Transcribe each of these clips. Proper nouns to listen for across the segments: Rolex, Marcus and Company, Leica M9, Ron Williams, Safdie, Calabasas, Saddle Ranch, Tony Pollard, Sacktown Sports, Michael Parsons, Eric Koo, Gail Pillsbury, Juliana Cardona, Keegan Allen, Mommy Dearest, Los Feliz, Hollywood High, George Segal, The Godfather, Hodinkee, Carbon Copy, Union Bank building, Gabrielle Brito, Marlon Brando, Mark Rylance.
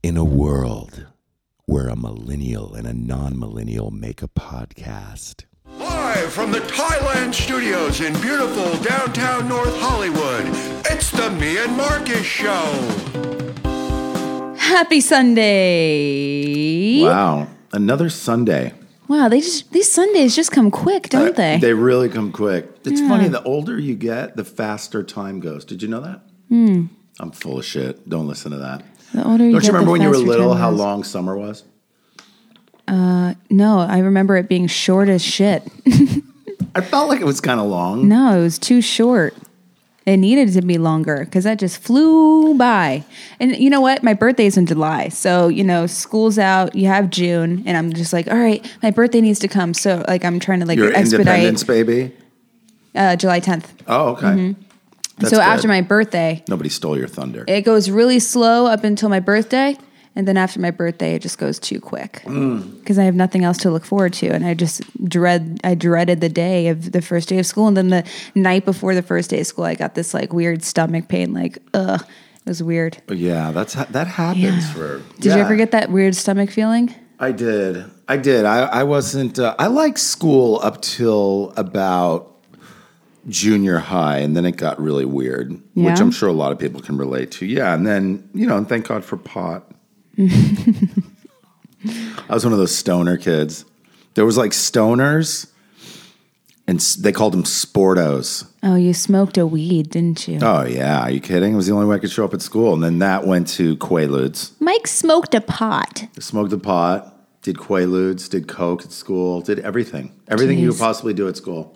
In a world where a millennial and a non-millennial make a podcast. Live from the Thailand studios in beautiful downtown North Hollywood, it's the Me and Marcus Show. Happy Sunday. Wow, another Sunday. Wow, these Sundays just come quick, don't they? They really come quick. It's funny, the older you get, the faster time goes. Did you know that? Mm. I'm full of shit. Don't listen to that. Don't you remember when you were little how long summer was? No, I remember it being short as shit. I felt like it was kind of long. No, it was too short. It needed to be longer because that just flew by. And you know what? My birthday's in July. So, you know, school's out. You have June. And I'm just like, all right, my birthday needs to come. So, like, I'm trying to, like, your expedite. Your independence, baby? July 10th. Oh, okay. Mm-hmm. That's so good. After my birthday... Nobody stole your thunder. It goes really slow up until my birthday, and then after my birthday, it just goes too quick. Because I have nothing else to look forward to, and I just dreaded the day of the first day of school, and then the night before the first day of school, I got this like weird stomach pain, like, ugh. It was weird. Yeah, that happens for... Did you ever get that weird stomach feeling? I did. I wasn't... I liked school up till about... junior high, and then it got really weird, which I'm sure a lot of people can relate to. Yeah, and then, you know, and thank God for pot. I was one of those stoner kids. There was like stoners, and they called them sportos. Oh, you smoked a weed, didn't you? Oh, yeah. Are you kidding? It was the only way I could show up at school, and then that went to Quaaludes. Mike smoked a pot. Did Quaaludes, did coke at school, did everything. Everything you could possibly do at school.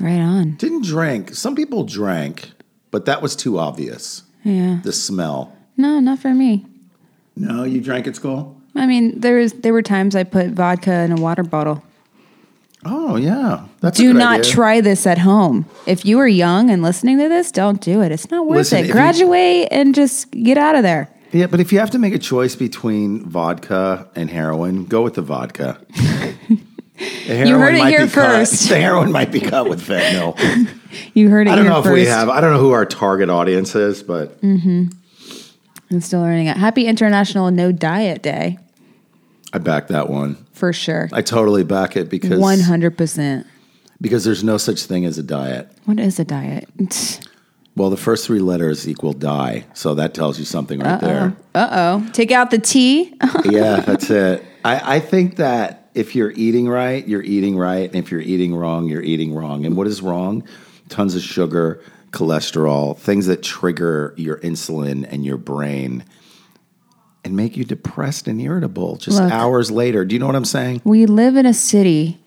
Right on. Didn't drink. Some people drank, but that was too obvious. Yeah. The smell. No, not for me. No, you drank at school? I mean, there were times I put vodka in a water bottle. Oh, yeah. That's a good idea. Do not try this at home. If you are young and listening to this, don't do it. It's not worth it. Graduate and just get out of there. Yeah, but if you have to make a choice between vodka and heroin, go with the vodka. You heard it here first. The heroin might be cut with fentanyl. You heard it here first. I don't know if we have. I don't know who our target audience is, but. Mm-hmm. I'm still learning it. Happy International No Diet Day. I back that one. For sure. I totally back it because. 100%. Because there's no such thing as a diet. What is a diet? Well, the first three letters equal die. So that tells you something right there. Uh-oh. Take out the T. Yeah, that's it. I think that. If you're eating right, you're eating right. And if you're eating wrong, you're eating wrong. And what is wrong? Tons of sugar, cholesterol, things that trigger your insulin and your brain and make you depressed and irritable just hours later. Do you know what I'm saying? We live in a city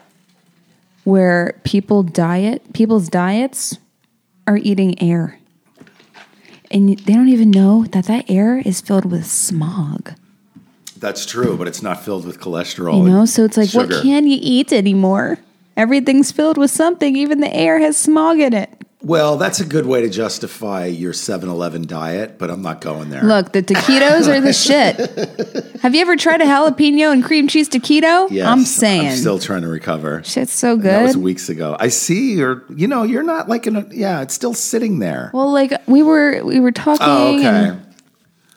where people's diets are eating air. And they don't even know that air is filled with smog. That's true, but it's not filled with cholesterol. You know, so it's like, sugar. What can you eat anymore? Everything's filled with something. Even the air has smog in it. Well, that's a good way to justify your 7-Eleven diet, but I'm not going there. Look, the taquitos are the shit. Have you ever tried a jalapeno and cream cheese taquito? Yes, I'm saying. I'm still trying to recover. Shit's so good. That was weeks ago. I see you're not like it's still sitting there. Well, like we were talking. Oh, okay.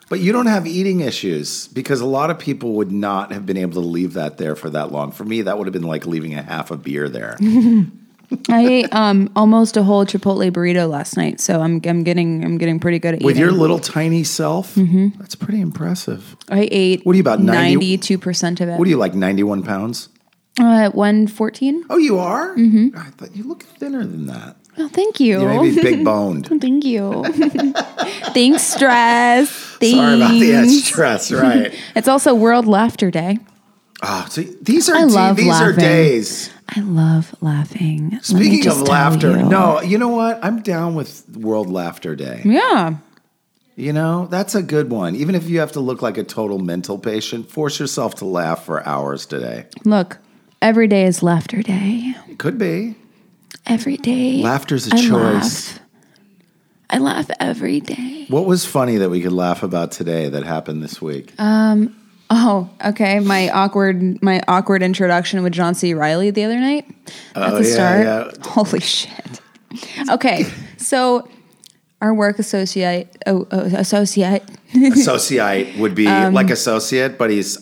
But you don't have eating issues because a lot of people would not have been able to leave that there for that long. For me, that would have been like leaving a half a beer there. I ate almost a whole Chipotle burrito last night, so I'm getting pretty good at eating. With your little tiny self, that's pretty impressive. I ate 92% of it. What are you, like 91 pounds? 114. Oh, you are? Mm-hmm. I thought you looked thinner than that. Oh, thank you. You may be big boned. Thank you. Thanks, stress. Thanks. Sorry about the stress, right? It's also World Laughter Day. Oh, so these are days. I love laughing. Speaking of laughter, you know what? I'm down with World Laughter Day. Yeah. You know, that's a good one. Even if you have to look like a total mental patient, force yourself to laugh for hours today. Look, every day is Laughter Day. It could be. Every day. Laughter's a choice. I laugh every day. What was funny that we could laugh about today that happened this week? Okay. My awkward introduction with John C. Reilly the other night at the start. Yeah. Holy shit. Okay. So Our work associate, associate would be like associate, but he's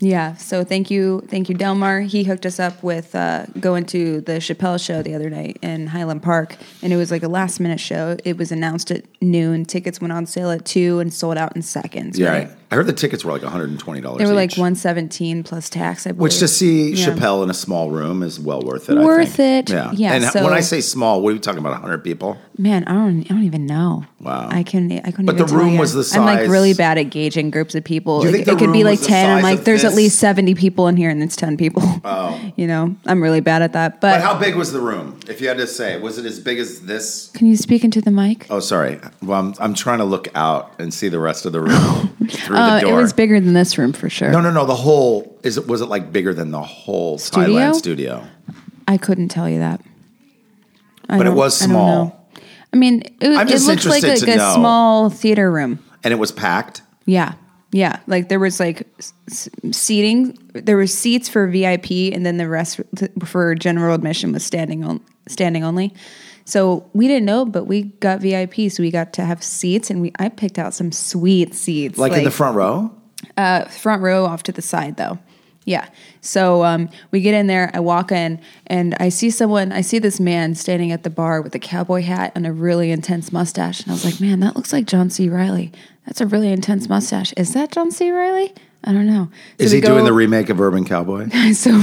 Yeah. So thank you, Delmar. He hooked us up with going to the Chappelle show the other night in Highland Park, and it was like a last minute show. It was announced at noon. Tickets went on sale at 2 and sold out in seconds. Yeah, right? I heard the tickets were like $120. They were each. Like $117 plus tax. I believe. Which to see Chappelle in a small room is well worth it. I think. Yeah. And so, when I say small, what are we talking about? 100 people? Man, I don't even know. Wow. I couldn't. But the room was the size. I'm like really bad at gauging groups of people. Do you think it could be like 10. I'm like, there's at least 70 people in here, and it's 10 people. Oh. You know, I'm really bad at that. But how big was the room? If you had to say, was it as big as this? Can you speak into the mic? Oh, sorry. Well, I'm trying to look out and see the rest of the room through the door. It was bigger than this room for sure. No. The whole was it like bigger than the whole Thailand studio? I couldn't tell you that. But it was small. I don't know. I mean, it looked like a small theater room. And it was packed? Yeah. Yeah. Like there was like seating. There were seats for VIP and then the rest for general admission was standing only. So we didn't know, but we got VIP. So we got to have seats and I picked out some sweet seats. Like in the front row? Front row off to the side though. Yeah. So we get in there, I walk in, and I see this man standing at the bar with a cowboy hat and a really intense mustache. And I was like, man, that looks like John C. Reilly. That's a really intense mustache. Is that John C. Reilly? I don't know. Is he doing the remake of Urban Cowboy? So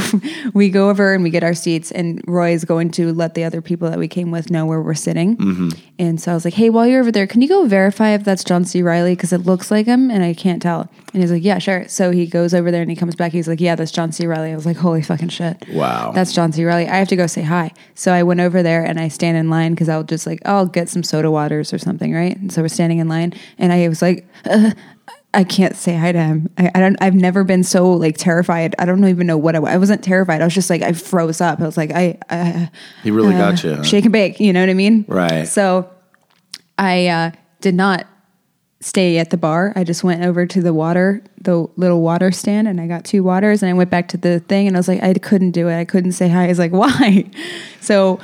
we go over and we get our seats, and Roy is going to let the other people that we came with know where we're sitting. Mm-hmm. And so I was like, hey, while you're over there, can you go verify if that's John C. Reilly? Because it looks like him, and I can't tell. And he's like, yeah, sure. So he goes over there, and he comes back. He's like, yeah, that's John C. Reilly. I was like, holy fucking shit. Wow. That's John C. Reilly. I have to go say hi. So I went over there, and I stand in line because I'll just like, I'll get some soda waters or something, right? And so we're standing in line, and I was like, I can't say hi to him. I've never been so like terrified. I don't even know what I wasn't terrified. I was just like, I froze up. I was like, he really got you. Huh? Shake and bake. You know what I mean? Right. So I did not stay at the bar. I just went over to the little water stand, and I got 2 waters, and I went back to the thing, and I was like, I couldn't do it. I couldn't say hi. He's like, why? So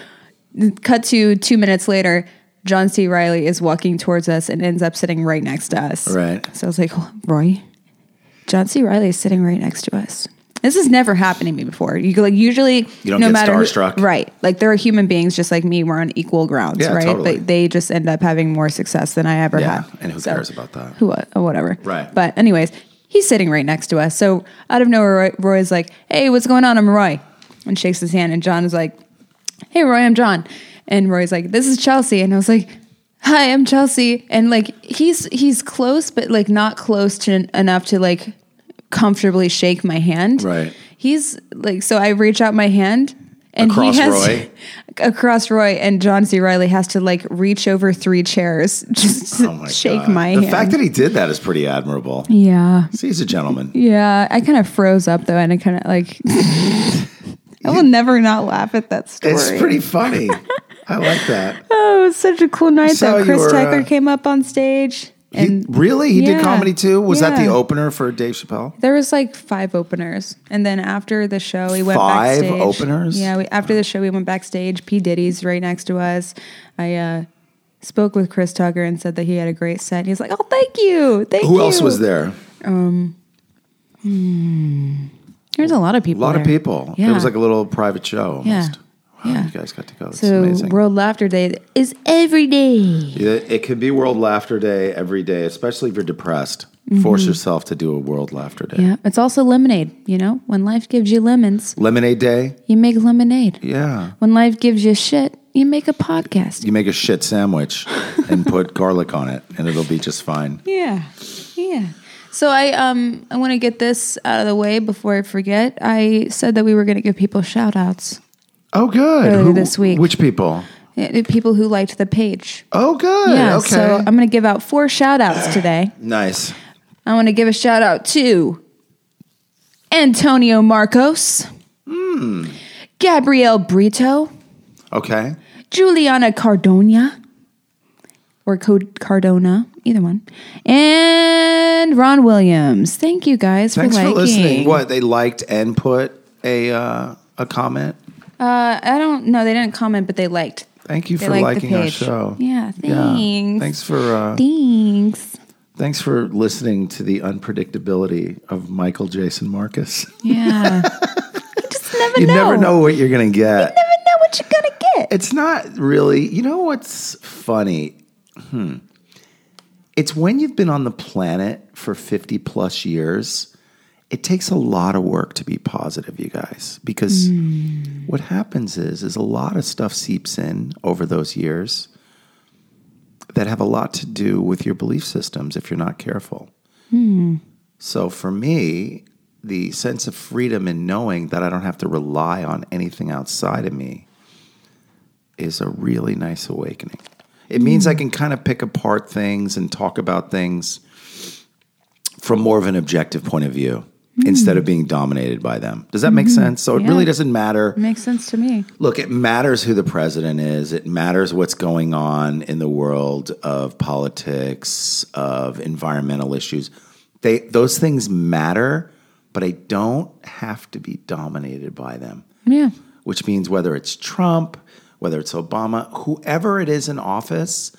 cut to 2 minutes later, John C. Reilly is walking towards us and ends up sitting right next to us. Right. So I was like, Roy, John C. Reilly is sitting right next to us. This has never happened to me before. Usually, you don't get starstruck. Right. Like there are human beings just like me. We're on equal grounds, right? Totally. But they just end up having more success than I ever had. Yeah, and who cares about that? Whatever. Right. But anyways, he's sitting right next to us. So out of nowhere, Roy's like, hey, what's going on? I'm Roy. And shakes his hand. And John is like, hey, Roy, I'm John. And Roy's like, this is Chelsea. And I was like, hi, I'm Chelsea. And like, he's close, but like not close to enough to like comfortably shake my hand. Right. He's like, so I reach out my hand and across Roy, and John C. Reilly has to like reach over 3 chairs just to shake my hand. The fact that he did that is pretty admirable. Yeah. So he's a gentleman. Yeah. I kind of froze up though. And I kind of like, I will never not laugh at that story. It's pretty funny. I like that. Oh, it was such a cool night that Chris Tucker came up on stage. And really? He did comedy too? Was that the opener for Dave Chappelle? There was like 5 openers. And then after the show, we went backstage. 5 openers? Yeah. After the show, we went backstage. P. Diddy's right next to us. I spoke with Chris Tucker and said that he had a great set. He's like, oh, thank you. Who else was there? There's a lot of people. Yeah. It was like a little private show almost. Yeah. Wow, yeah. You guys got to go. That's amazing. World Laughter Day is every day. Yeah, it can be World Laughter Day every day, especially if you're depressed. Mm-hmm. Force yourself to do a World Laughter Day. Yeah, it's also lemonade, you know? When life gives you lemons. Lemonade Day? You make lemonade. Yeah. When life gives you shit, you make a podcast. You make a shit sandwich and put garlic on it, and it'll be just fine. Yeah, yeah. So I want to get this out of the way before I forget. I said that we were going to give people shout-outs. Oh, good. Earlier this week. Which people? People who liked the page. Oh, good. Yeah, okay. So I'm going to give out 4 shout-outs today. Nice. I want to give a shout-out to Antonio Marcos, Gabrielle Brito, okay, Juliana Cardona, or Cardona, either one, and Ron Williams. Thank you guys for liking. Thanks for listening. What, they liked and put a comment? I don't know. They didn't comment, but they liked. Thank you for liking our show. Yeah, thanks. Yeah, thanks for thanks. Thanks for listening to the unpredictability of Michael Jason Marcus. Yeah. You just never know. You never know what you're going to get. You never know what you're going to get. It's not really, you know what's funny? It's when you've been on the planet for 50 plus years, it takes a lot of work to be positive, you guys, because what happens is a lot of stuff seeps in over those years that have a lot to do with your belief systems if you're not careful. So for me, the sense of freedom in knowing that I don't have to rely on anything outside of me is a really nice awakening. It means I can kind of pick apart things and talk about things from more of an objective point of view instead of being dominated by them. Does that make sense? So it really doesn't matter. It makes sense to me. Look, it matters who the president is. It matters what's going on in the world of politics, of environmental issues. Those things matter, but I don't have to be dominated by them. Yeah. Which means whether it's Trump, whether it's Obama, whoever it is in office,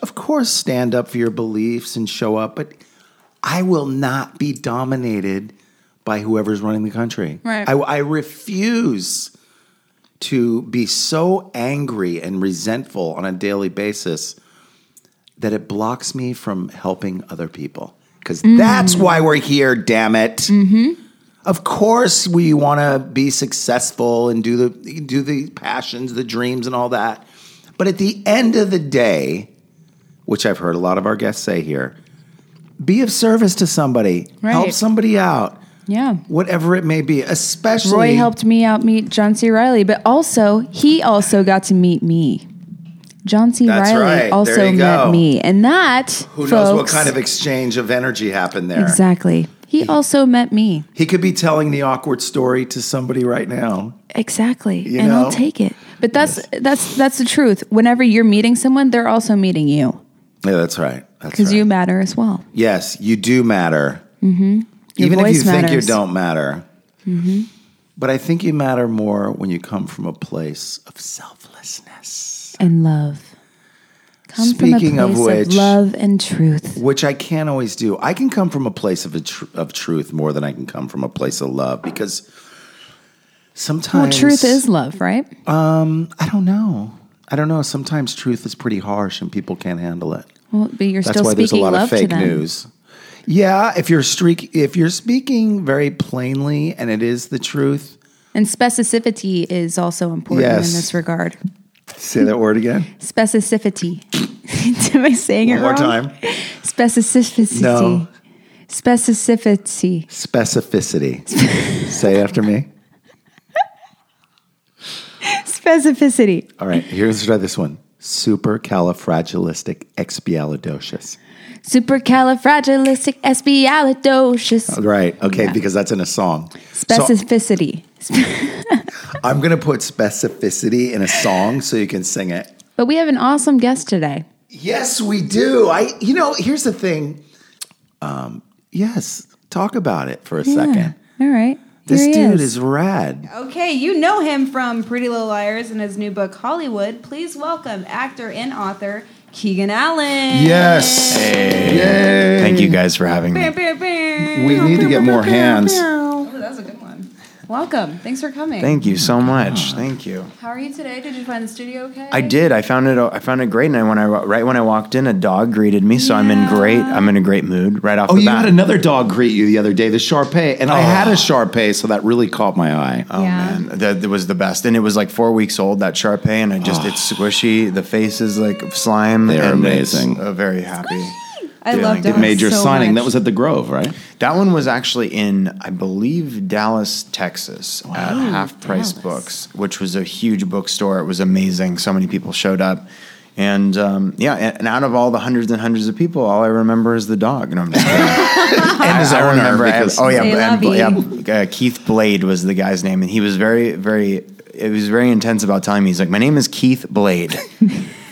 of course, stand up for your beliefs and show up, but I will not be dominated by whoever's running the country. Right. I refuse to be so angry and resentful on a daily basis that it blocks me from helping other people. Because that's why we're here, damn it. Of course we want to be successful and do the passions, the dreams, and all that. But at the end of the day, which I've heard a lot of our guests say here, be of service to somebody. Right. Help somebody out. Yeah. Whatever it may be, especially... Roy helped me out meet John C. Reilly, but also, he also got to meet me. John C. Reilly also met me. And that, who knows what kind of exchange of energy happened there. Exactly. He also met me. He could be telling the awkward story to somebody right now. Exactly. You know? I'll take it. But that's the truth. Whenever you're meeting someone, they're also meeting you. Yeah, that's right. Because you matter as well. Yes, you do matter. Even if you think you don't matter. But I think you matter more when you come from a place of selflessness. And love. Speaking of which, love and truth. Which I can't always do. I can come from a place of truth more than I can come from a place of love. Because sometimes... Well, truth is love, right? I don't know. Sometimes truth is pretty harsh and people can't handle it. Well, but you're still speaking love to them. That's why there's a lot of fake news. Yeah, if you're speaking very plainly and it is the truth. And specificity is also important in this regard. Say that word again. Specificity. Am I saying it wrong? One more time. Specificity. No. Specificity. Specificity. Say it after me. Specificity. All right, here's this one. Supercalifragilisticexpialidocious. Supercalifragilisticexpialidocious. Right. Okay, because that's in a song. Specificity. So, I'm going to put specificity in a song so you can sing it. But we have an awesome guest today. Yes, we do. Here's the thing. Yes, talk about it for a second. All right. This dude is rad. Okay, you know him from Pretty Little Liars and his new book, Hollywood. Please welcome actor and author Keegan Allen. Yes. Hey. Yay. Thank you guys for having me. We need to get more hands. Oh, that was a good one. Welcome. Thanks for coming. Thank you so much. Thank you. How are you today? Did you find the studio okay? I did. I found it great. And when I walked in, a dog greeted me. So I'm in a great mood right off the bat. Oh, you had another dog greet you the other day, the Shar Pei. And I had a Shar Pei, so that really caught my eye. Oh, man. That was the best. And it was like 4 weeks old, that Shar Pei. And it's squishy. The face is like slime. They're amazing. It's, very happy. Squishy. I loved it. It made your signing. That was at the Grove, right? That one was actually in, I believe, Dallas, Texas, at Half Price Books, which was a huge bookstore. It was amazing. So many people showed up. And and out of all the hundreds and hundreds of people, all I remember is the dog. And I'm just and his owner. Keith Blade was the guy's name, and he was very, very. It was very intense about telling me. He's like, my name is Keith Blade.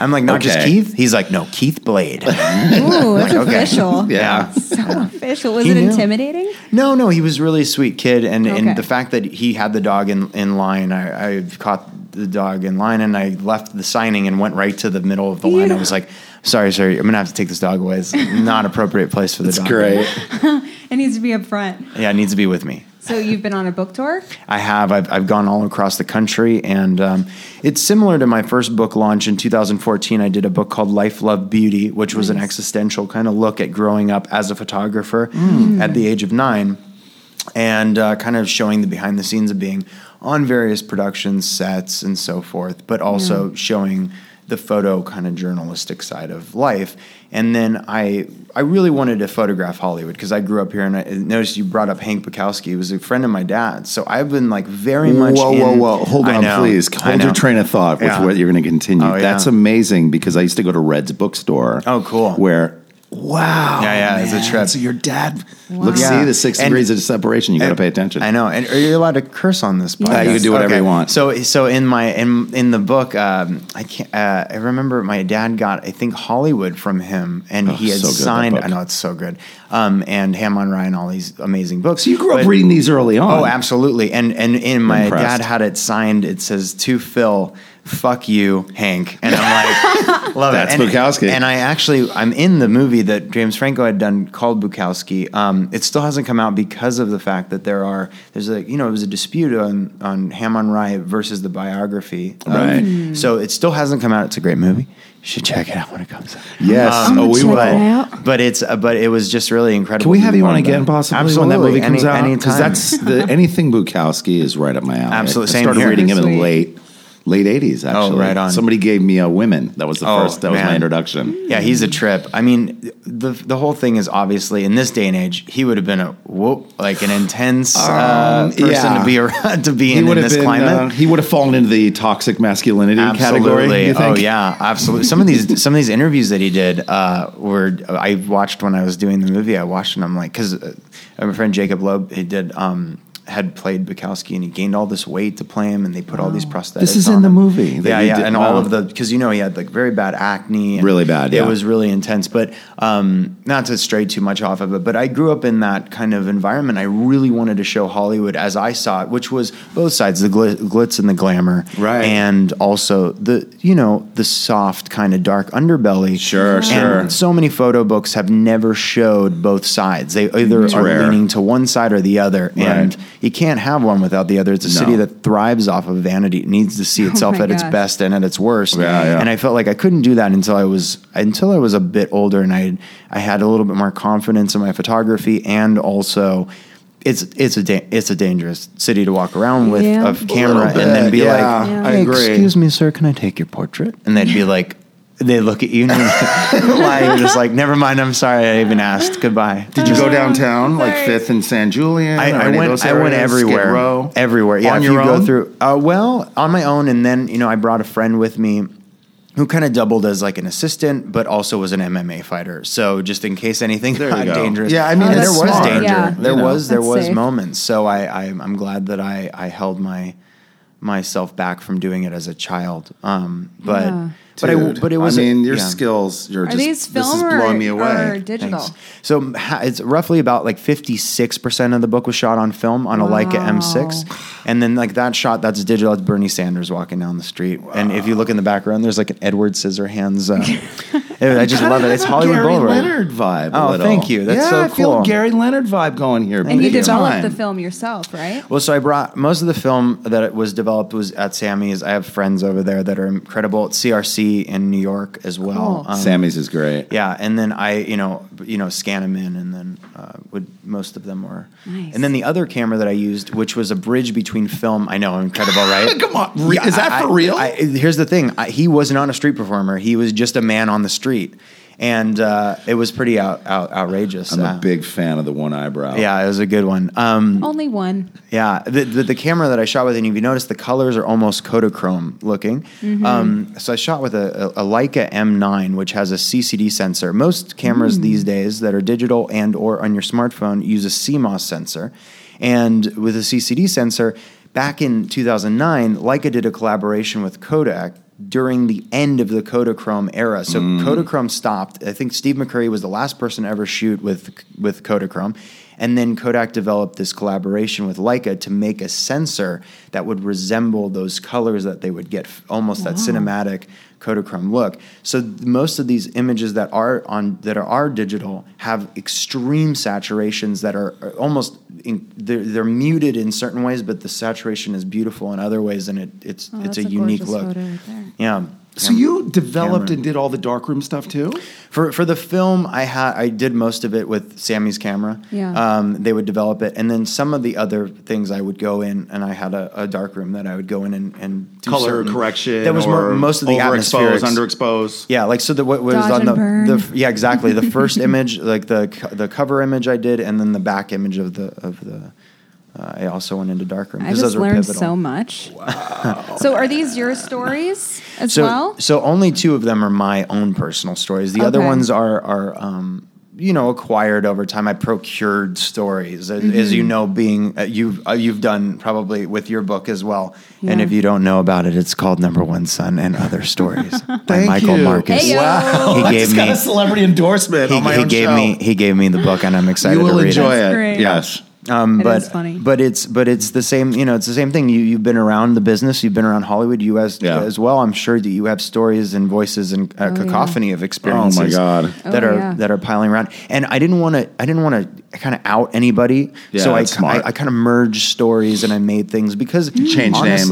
I'm like, not just Keith? He's like, no, Keith Blade. Ooh, that's official. Yeah. So official. Was it intimidating? No, he was a really sweet kid. And the fact that he had the dog in line, I caught the dog in line, and I left the signing and went right to the middle of the line. I was like, sorry, I'm going to have to take this dog away. It's not appropriate place for the dog. That's great. It needs to be up front. Yeah, it needs to be with me. So you've been on a book tour? I have. I've gone all across the country, and it's similar to my first book launch in 2014. I did a book called Life, Love, Beauty, which was an existential kind of look at growing up as a photographer at the age of 9, and kind of showing the behind the scenes of being on various production sets and so forth, but also showing the photo kind of journalistic side of life. And then I really wanted to photograph Hollywood because I grew up here, and I noticed you brought up Hank Bukowski. He was a friend of my dad's. So I've been like very much Hold on, please. Hold your train of thought with what you're going to continue. Oh, yeah. That's amazing because I used to go to Red's bookstore. Oh, cool. Where... Wow. Yeah, it's a trip. So your dad, see the 6 degrees of separation. You got to pay attention. I know. And are you allowed to curse on this podcast? Yeah, you can do whatever you want. So in the book, I remember my dad got, I think, Hollywood from him, and he had signed. I know, it's so good. And Ham on Rye and all these amazing books. So you grew up reading these early on. Oh, absolutely. And my dad had it signed. It says to Phil. Fuck you, Hank. And I'm like, love it. That's Bukowski. And I'm in the movie that James Franco had done called Bukowski. It still hasn't come out because of the fact that it was a dispute on Ham on Rye versus the biography. Right. So it still hasn't come out. It's a great movie. You should check it out when it comes out. Yes. We will. But it was just really incredible. Can we have you on again, possibly? Absolutely. When that movie comes out? Because that's anything Bukowski is right up my alley. Absolutely. I started reading him in late 80s, actually. Oh, right on. Somebody gave me Women. That was the first. That was my introduction. Yeah, he's a trip. I mean, the whole thing is obviously, in this day and age, he would have been an intense person to be around, in this climate. He would have fallen into the toxic masculinity category, you think? Oh, yeah, absolutely. Some of these interviews that he did I watched when I was doing the movie. I watched and I'm like, because my friend Jacob Loeb, he did... had played Bukowski, and he gained all this weight to play him, and they put all these prosthetics. This is in the movie. Because he had very bad acne. And really bad. It was really intense. But not to stray too much off of it, but I grew up in that kind of environment. I really wanted to show Hollywood as I saw it, which was both sides, the glitz and the glamour, right, and also the soft kind of dark underbelly. Sure. And so many photo books have never showed both sides. They either are leaning to one side or the other, right. And you can't have one without the other. It's a city that thrives off of vanity. It needs to see itself at its best and at its worst. Yeah, yeah. And I felt like I couldn't do that until I was a bit older, and I had a little bit more confidence in my photography, and also it's a dangerous city to walk around with a camera, and then be like, "I agree. Excuse me, sir, can I take your portrait?" And they'd be like. They look at you and you're just like, never mind, I'm sorry I even asked. Goodbye. Did you go downtown, like 5th and San Julian? I went everywhere. Everywhere. Yeah, on your own? Go through, on my own. And then, I brought a friend with me who kind of doubled as like an assistant, but also was an MMA fighter. So just in case anything got dangerous. Yeah, I mean, there was danger. Yeah. There was moments. So I'm glad that I held myself back from doing it as a child. But it was. I mean, your skills. Are just, these film this is blowing me away. Or digital? Thanks. So it's roughly about 56% of the book was shot on film on a Leica M6, and then that shot that's digital. That's Bernie Sanders walking down the street, and if you look in the background, there's an Edward Scissorhands. I just love it. It's Hollywood Gary Boulevard. Leonard vibe. Oh, thank you. That's so cool. I feel Gary Leonard vibe going here. And you developed the film yourself, right? Well, so I brought most of the film that was developed was at Sammy's. I have friends over there that are incredible. It's CRC in New York as well. Cool. Sammy's is great. Yeah, and then I, scan them in, and then most of them were. Nice. And then the other camera that I used, which was a bridge between film. I know, incredible, right? Come on, is that for real? Here's the thing: he was not a street performer. He was just a man on the street. And it was pretty outrageous. I'm a big fan of the one eyebrow. Yeah, it was a good one. Only one. Yeah, the camera that I shot with, and if you notice, the colors are almost Kodachrome looking. Mm-hmm. So I shot with a Leica M9, which has a CCD sensor. Most cameras these days that are digital and or on your smartphone use a CMOS sensor. And with a CCD sensor, back in 2009, Leica did a collaboration with Kodak during the end of the Kodachrome era. So Kodachrome stopped. I think Steve McCurry was the last person to ever shoot with Kodachrome. And then Kodak developed this collaboration with Leica to make a sensor that would resemble those colors that they would get, almost that cinematic Kodachrome look. So most of these images that are on that are digital have extreme saturations that are almost they're muted in certain ways, but the saturation is beautiful in other ways, and it's a unique look. Photo right there. Yeah. So you developed and did all the darkroom stuff too? For the film, I did most of it with Sammy's Camera. Yeah. They would develop it, and then some of the other things I would go in, and I had a darkroom that I would go in and do color correction. That was most of the atmospherics, underexposed. Yeah, like so. What was Dodge on the yeah exactly the first image, like the cover image I did, and then the back image of the. I also went into darkroom. I just learned so much. Wow. So are these your stories as well? So only two of them are my own personal stories. The other ones are acquired over time. I procured stories, as you know, being you've done probably with your book as well. Yeah. And if you don't know about it, it's called Number One Son and Other Stories by Michael Marcus. Hey, wow, he gave got a celebrity endorsement on my own show. He gave me the book, and I'm excited to read it. You will enjoy it. Great. Yes. But it's the same, it's the same thing. You've been around the business, you've been around Hollywood as well. I'm sure that you have stories and voices and cacophony of experiences. Oh my God. That are piling around. And I didn't want to kind of out anybody. Yeah, so I kind of merged stories and I made things because honestly,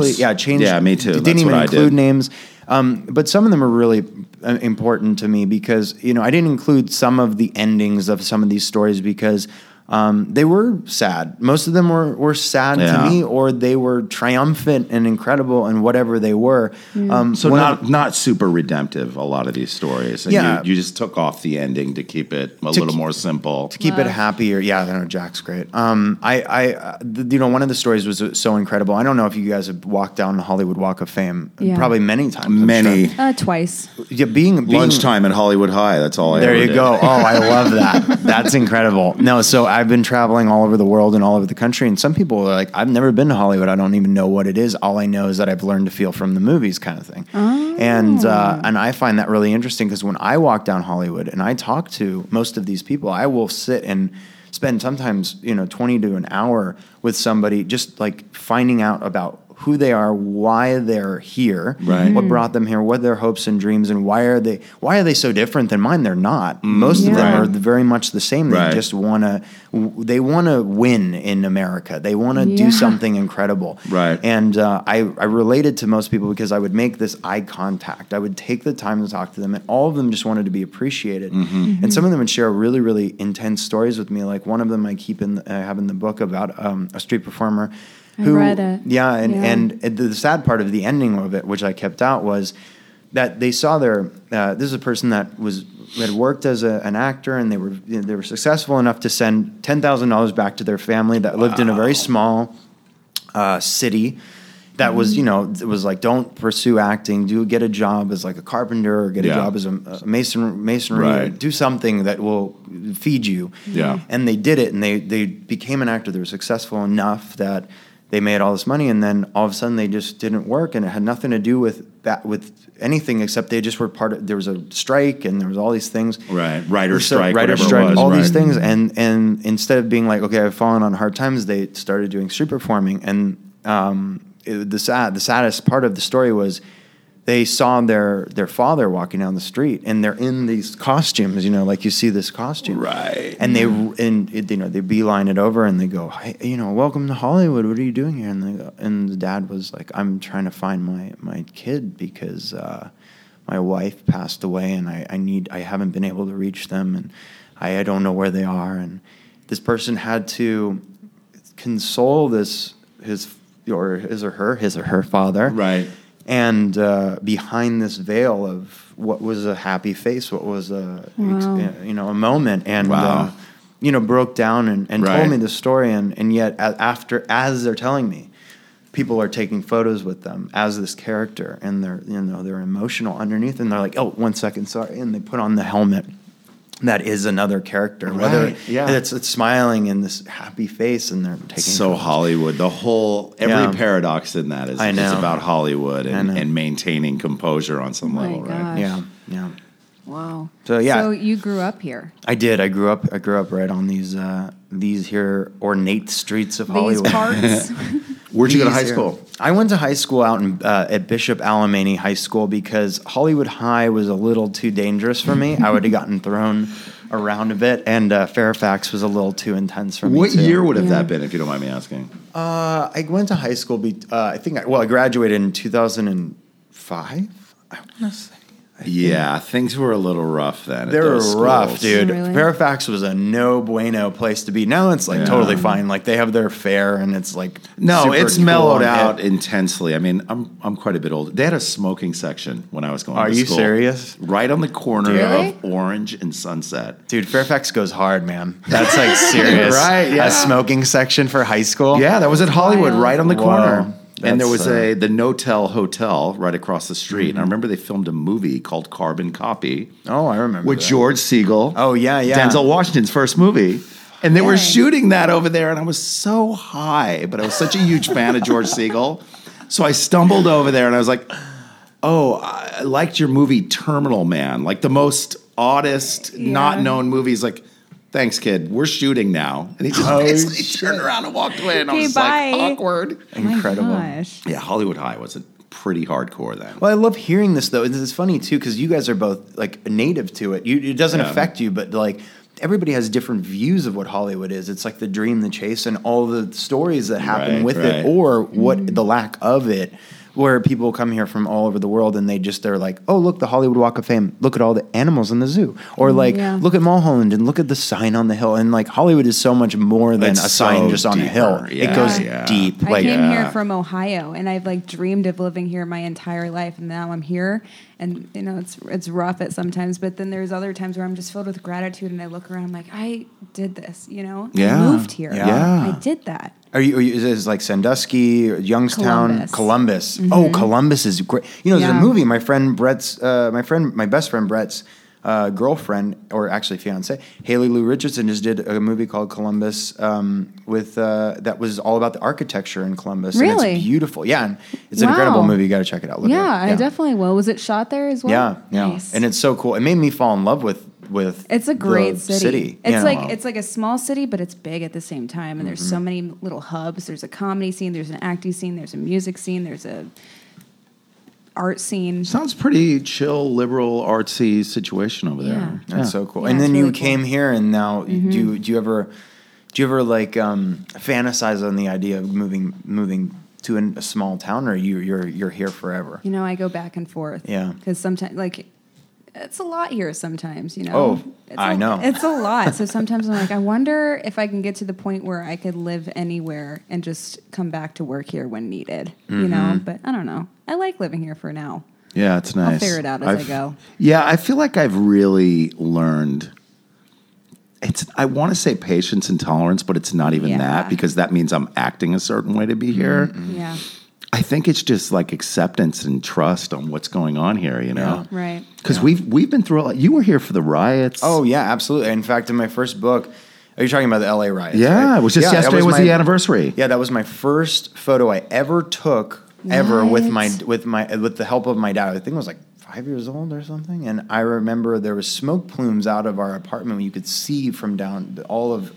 names. Yeah, changed. Yeah, me too. Didn't even include names. But some of them are really important to me because, I didn't include some of the endings of some of these stories because they were sad. Most of them were sad to me, or they were triumphant and incredible and whatever they were. Mm. So not super redemptive, a lot of these stories. And you just took off the ending to keep it a little more simple. To keep it happier. Yeah, I know, Jack's great. One of the stories was so incredible. I don't know if you guys have walked down the Hollywood Walk of Fame probably many times. Many. Twice. Yeah, being lunchtime at Hollywood High, that's all I ever did. There you go. Oh, I love that. That's incredible. No, so I've been traveling all over the world and all over the country, and some people are like, I've never been to Hollywood. I don't even know what it is. All I know is that I've learned to feel from the movies kind of thing. Oh. And I find that really interesting because when I walk down Hollywood and I talk to most of these people, I will sit and spend sometimes, 20 to an hour with somebody just like finding out about who they are, why they're here, right. What brought them here, what are their hopes and dreams, and why are they so different than mine? They're not. Most of them are very much the same. They just want to win in America. They want to do something incredible. Right. And I related to most people because I would make this eye contact. I would take the time to talk to them, and all of them just wanted to be appreciated. Mm-hmm. Mm-hmm. And some of them would share really, really intense stories with me. Like one of them I keep have in the book about a street performer. I read it. And the sad part of the ending of it, which I kept out, was that they saw their. This is a person that had worked as an actor, and they were successful enough to send $10,000 back to their family that lived in a very small city. That was, it was like, don't pursue acting. Do get a job as like a carpenter, or get a job as a masonry. Right. Do something that will feed you. Yeah. And they did it, and they became an actor. They were successful enough that. They made all this money, and then all of a sudden they just didn't work, and it had nothing to do with anything except they just were part of. There was a strike, and there was all these things. Right, these things, and instead of being like, okay, I've fallen on hard times, they started doing street performing, and the saddest part of the story was. They saw their father walking down the street, and they're in these costumes, like you see this costume, right? And they beeline it over, and they go, hey, welcome to Hollywood. What are you doing here? And the dad was like, I'm trying to find my kid because my wife passed away, and I haven't been able to reach them, and I don't know where they are. And this person had to console his or her father, right? And behind this veil of what was a happy face, what was a moment, and broke down and told me the story, and yet as they're telling me, people are taking photos with them as this character, and they're they're emotional underneath, and they're like, oh, 1 second, sorry, and they put on the helmet. That is another character. Right. It's smiling in this happy face, and they're taking photos. Hollywood. The whole paradox in that is just about Hollywood and maintaining composure on some level, gosh. Right? Yeah, yeah. Wow. So you grew up here. I did. I grew up right on these these here ornate streets of Hollywood. These parts. Where'd you go to high school? I went to high school out in, at Bishop Alemany High School because Hollywood High was a little too dangerous for me. I would have gotten thrown around a bit, and Fairfax was a little too intense for me. What year would have that been, if you don't mind me asking? I went to high school. I graduated in 2005. I want to say. Yeah, things were a little rough then. They were rough, dude. Really? Fairfax was a no bueno place to be. Now it's like totally fine. Like they have their fair, and it's like it's mellowed out intensely. I mean, I'm quite a bit older. They had a smoking section when I was going to school. Are you serious? Right on the corner of Orange and Sunset. Dude, Fairfax goes hard, man. That's like serious. Right? Yeah. A smoking section for high school. Yeah, that was at Hollywood, right on the corner. That's, and there was the Notel Hotel right across the street. Mm-hmm. And I remember they filmed a movie called Carbon Copy. Oh, I remember with that. George Segal. Oh, yeah, yeah. Denzel Washington's first movie. And they were shooting that over there, and I was so high. But I was such a huge fan of George Segal. So I stumbled over there, and I was like, oh, I liked your movie Terminal Man. Like the most oddest, not known movies. Like, thanks, kid. We're shooting now. And he just basically turned around and walked away, and I was like, awkward. Incredible. Yeah, Hollywood High was pretty hardcore then. Well, I love hearing this, though. It's funny, too, because you guys are both, like, native to it. It doesn't affect you, but, like, everybody has different views of what Hollywood is. It's like the dream, the chase, and all the stories that happen with it, or what the lack of it, where people come here from all over the world, and they're like, oh, look, the Hollywood Walk of Fame. Look at all the animals in the zoo. Or like, look at Mulholland, and look at the sign on the hill. And like, Hollywood is so much more than a sign just on a hill. Yeah. It goes deep. I came here from Ohio, and I've like dreamed of living here my entire life, and now I'm here. And you know, it's rough at sometimes, but then there's other times where I'm just filled with gratitude, and I look around, I'm like, I did this, you know? Yeah. I moved here. Yeah. I did that. Is it like Sandusky, or Youngstown, Columbus. Mm-hmm. Oh, Columbus is great. You know, there's a movie. My friend Brett's, my best friend Brett's girlfriend, or actually fiance, Haley Lou Richardson, just did a movie called Columbus that was all about the architecture in Columbus. Really? And it's beautiful. Yeah, and it's an incredible movie. You got to check it out. Look it up. I definitely will. Was it shot there as well? Yeah. Nice. And it's so cool. It made me fall in love with it's a great city. It's it's like a small city, but it's big at the same time. And there's so many little hubs. There's a comedy scene. There's an acting scene. There's a music scene. There's a art scene. Sounds pretty chill, liberal, artsy situation over there. Yeah. That's so cool. Yeah, and then really you came here, and now do you ever like fantasize on the idea of moving to a small town, or you're here forever? You know, I go back and forth. Yeah, because sometimes like. It's a lot here sometimes, you know. I know. It's a lot. So sometimes I'm like, I wonder if I can get to the point where I could live anywhere and just come back to work here when needed, you know. But I don't know. I like living here for now. Yeah, it's nice. I'll figure it out as I go. Yeah, I feel like I've really learned. I want to say patience and tolerance, but it's not even that, because that means I'm acting a certain way to be here. Mm-hmm. Yeah. I think it's just like acceptance and trust on what's going on here, you know? Yeah. Right. Because we've been through a lot. You were here for the riots. Oh, yeah, absolutely. In fact, in my first book, are you talking about the LA riots? Yeah, right? It was just yesterday was the anniversary. Yeah, that was my first photo I ever took, with the help of my dad. I think it was like 5 years old or something. And I remember there was smoke plumes out of our apartment. You could see from down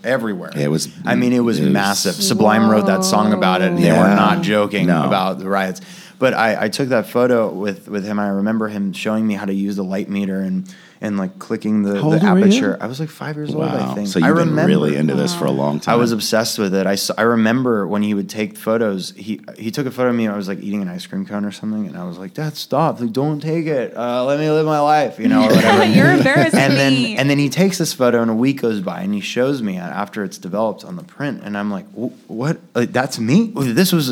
everywhere. It was massive. Sublime wrote that song about it. They were not joking about the riots. But I took that photo with him. I remember him showing me how to use the light meter and like clicking the aperture. I was like 5 years old, I think. So you've been really into this for a long time. I was obsessed with it. I remember when he would take photos, he took a photo of me, and I was like eating an ice cream cone or something, and I was like, Dad, stop. Like, don't take it. Let me live my life, you know, or whatever. You're embarrassing me. And then he takes this photo, and a week goes by, and he shows me after it's developed on the print, and I'm like, what? Like, that's me? This was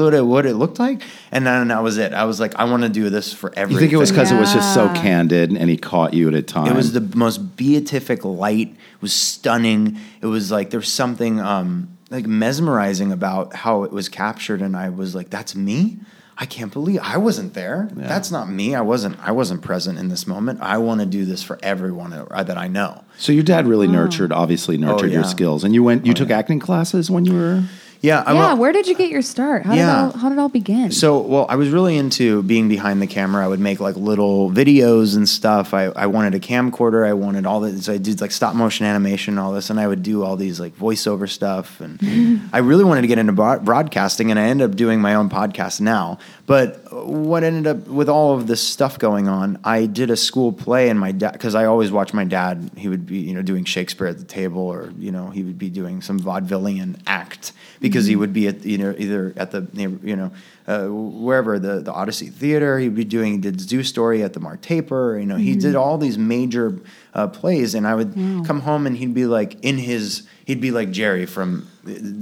what it looked like? And then that was it. I was like, I want to do this for everything. You think it was because it was just so candid, and he caught you at a time. It was the most beatific light. It was stunning. It was like there was something like mesmerizing about how it was captured, and I was like, that's me? I can't believe I wasn't there. Yeah. That's not me. I wasn't present in this moment. I want to do this for everyone that I know. So your dad really nurtured your skills. And you took acting classes when you were Well, where did you get your start? How did it all begin? So, well, I was really into being behind the camera. I would make like little videos and stuff. I wanted a camcorder. I wanted all this. So I did like stop motion animation and all this, and I would do all these like voiceover stuff. And I really wanted to get into broadcasting, and I ended up doing my own podcast now. But what ended up with all of this stuff going on, I did a school play, and my dad, because I always watched my dad, he would be, you know, doing Shakespeare at the table, or, you know, he would be doing some vaudevillian act because he would be at, you know, either at the, you know, wherever, the Odyssey Theater, he'd be doing, did Zoo Story at the Mar Taper, you know, he did all these major plays, and I would come home and he'd be like in his, he'd be like Jerry from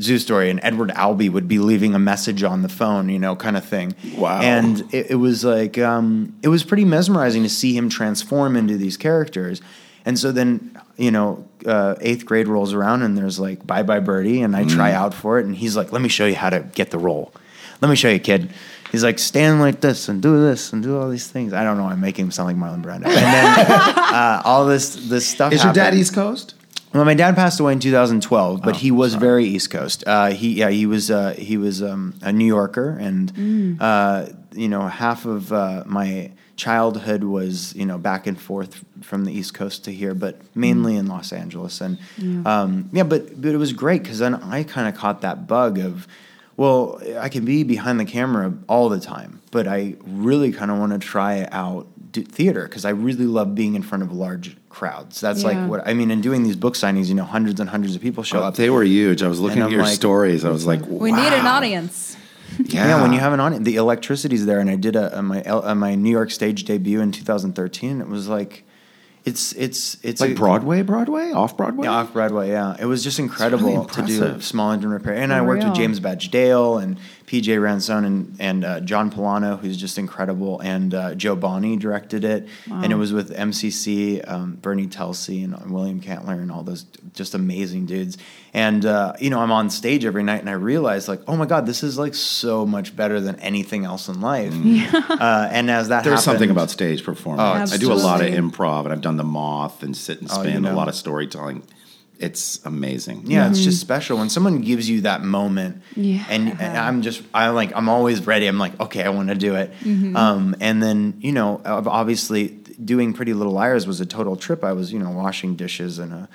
Zoo Story, and Edward Albee would be leaving a message on the phone, you know, kind of thing. Wow. And it was like, it was pretty mesmerizing to see him transform into these characters. And so then, you know, 8th grade rolls around and there's like Bye Bye Birdie, and I try out for it, and he's like, let me show you how to get the role. Let me show you, kid. He's like, stand like this and do all these things. I don't know. I'm making him sound like Marlon Brando. And then all this stuff happened. Is your dad East Coast? Well, my dad passed away in 2012, but he was very East Coast. He was a New Yorker, and you know, half of my childhood was, you know, back and forth from the East Coast to here, but mainly in Los Angeles. And but it was great because then I kind of caught that bug of, well, I can be behind the camera all the time, but I really kind of want to try out theater because I really love being in front of large crowds. That's like what I mean. And doing these book signings, you know, hundreds and hundreds of people show up. They were huge. I was looking at your stories. I was like, wow. We need an audience. Yeah, when you have an audience, the electricity's there. And I did my New York stage debut in 2013. It was like. It's like Broadway, off Broadway. Yeah, it was just incredible to do small engine repair. And I worked with James Badge Dale and PJ Ranson and John Polano, who's just incredible. And Joe Bonney directed it, and it was with MCC, Bernie Telsey, and William Cantler, and all those just amazing dudes. And you know, I'm on stage every night, and I realize like, oh my God, this is like so much better than anything else in life. Yeah. And as that there's something about stage performance. I do a lot of improv, and I've done The Moth and Sit and Spin, a lot of storytelling. It's amazing. Yeah, it's just special when someone gives you that moment. Yeah. And I'm always ready. I'm like, okay, I want to do it. And then, you know, obviously doing Pretty Little Liars was a total trip. I was, you know, washing dishes in a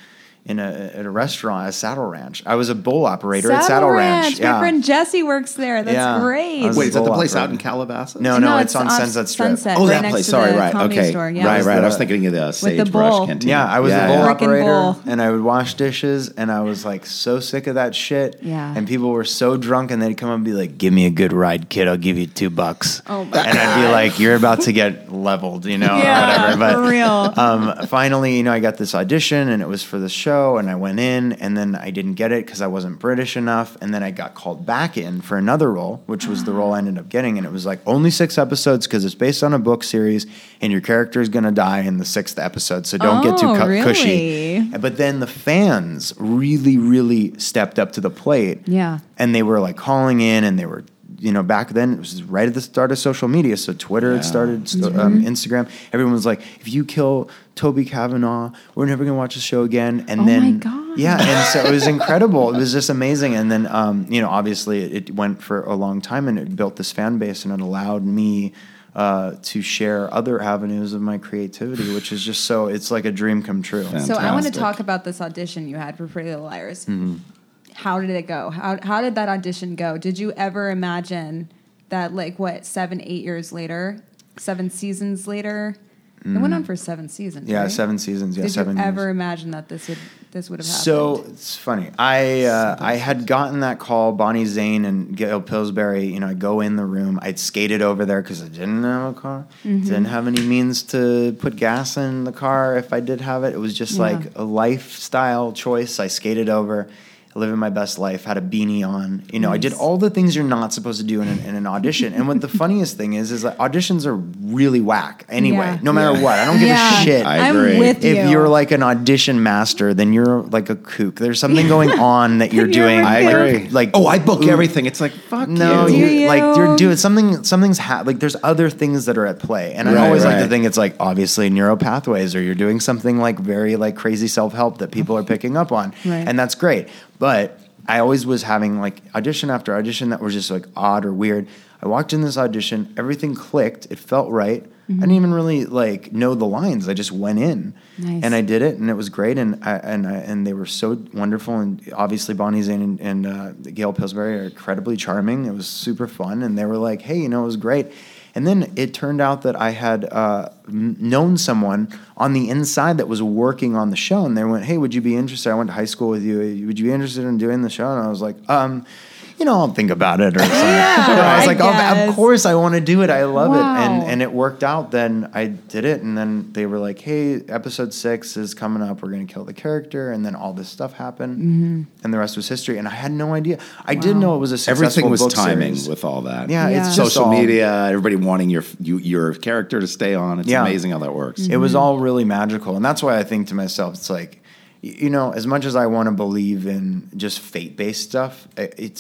restaurant at Saddle Ranch. I was a bowl operator at Saddle Ranch. My friend Jesse works there. That's great. Wait, is that the place out in Calabasas? No, it's on Sunset Strip. Oh, that place. Sorry, right. Okay. Right. I was thinking of the Sagebrush Canteen. Yeah, I was a bowl operator, and I would wash dishes, and I was like so sick of that shit. Yeah. And people were so drunk, and they'd come up and be like, give me a good ride, kid. I'll give you $2. Oh my God. And I'd be like, you're about to get leveled, you know, or whatever. But for real. Finally, you know, I got this audition, and it was for the show. And I went in, and then I didn't get it because I wasn't British enough, and then I got called back in for another role, which was the role I ended up getting, and it was like only 6 episodes because it's based on a book series, and your character is going to die in the 6th episode, so don't get too cushy. But then the fans really, really stepped up to the plate, and they were like calling in, and they were, you know, back then it was right at the start of social media. So Twitter had started, Instagram. Everyone was like, if you kill Toby Kavanaugh, we're never going to watch the show again. And then, my God. Yeah. And so it was incredible. It was just amazing. And then, you know, obviously it went for a long time, and it built this fan base, and it allowed me to share other avenues of my creativity, which is just so, it's like a dream come true. Fantastic. So I want to talk about this audition you had for Pretty Little Liars. Mm-hmm. How did it go? How did that audition go? Did you ever imagine that, like, what, 7-8 years later, 7 seasons later? It went on for 7 seasons. Yeah, right? 7 seasons. Yeah, did 7 years. Did you ever imagine that this would have happened? So it's funny. I had gotten that call. Bonnie Zane and Gail Pillsbury. You know, I go in the room. I'd skated over there because I didn't have a car. Mm-hmm. Didn't have any means to put gas in the car if I did have it. It was just like a lifestyle choice. I skated over. Living my best life, had a beanie on. You know, I did all the things you're not supposed to do in an audition. And what the funniest thing is that auditions are really whack anyway, no matter what. I don't give a shit. I agree. I'm with you. If you're like an audition master, then you're like a kook. There's something going on that you're doing. I agree. Like, oh, I book everything. It's like, fuck no, you. No, like, you're doing something. Like, there's other things that are at play. And I always like to think it's like, obviously, neuropathways, or you're doing something like very like crazy self-help that people are picking up on. Right. And that's great. But I always was having like audition after audition that was just like odd or weird. I walked in this audition, everything clicked, it felt right. Mm-hmm. I didn't even really like know the lines. I just went in. Nice. And I did it, and it was great. And I they were so wonderful. And obviously Bonnie Zane and Gail Pillsbury are incredibly charming. It was super fun, and they were like, "Hey, you know, it was great." And then it turned out that I had known someone on the inside that was working on the show, and they went, "Hey, would you be interested? I went to high school with you. Would you be interested in doing the show?" And I was like, you know, I'll think about it or something. Yeah, I was like, of course I want to do it. I love it. And it worked out. Then I did it. And then they were like, hey, episode 6 is coming up. We're going to kill the character. And then all this stuff happened. Mm-hmm. And the rest was history. And I had no idea. I did know it was a successful book series. Everything was timing with all that. Yeah. It's just social media, everybody wanting your character to stay on. It's amazing how that works. Mm-hmm. It was all really magical. And that's why I think to myself, it's like, you know, as much as I want to believe in just fate-based stuff, it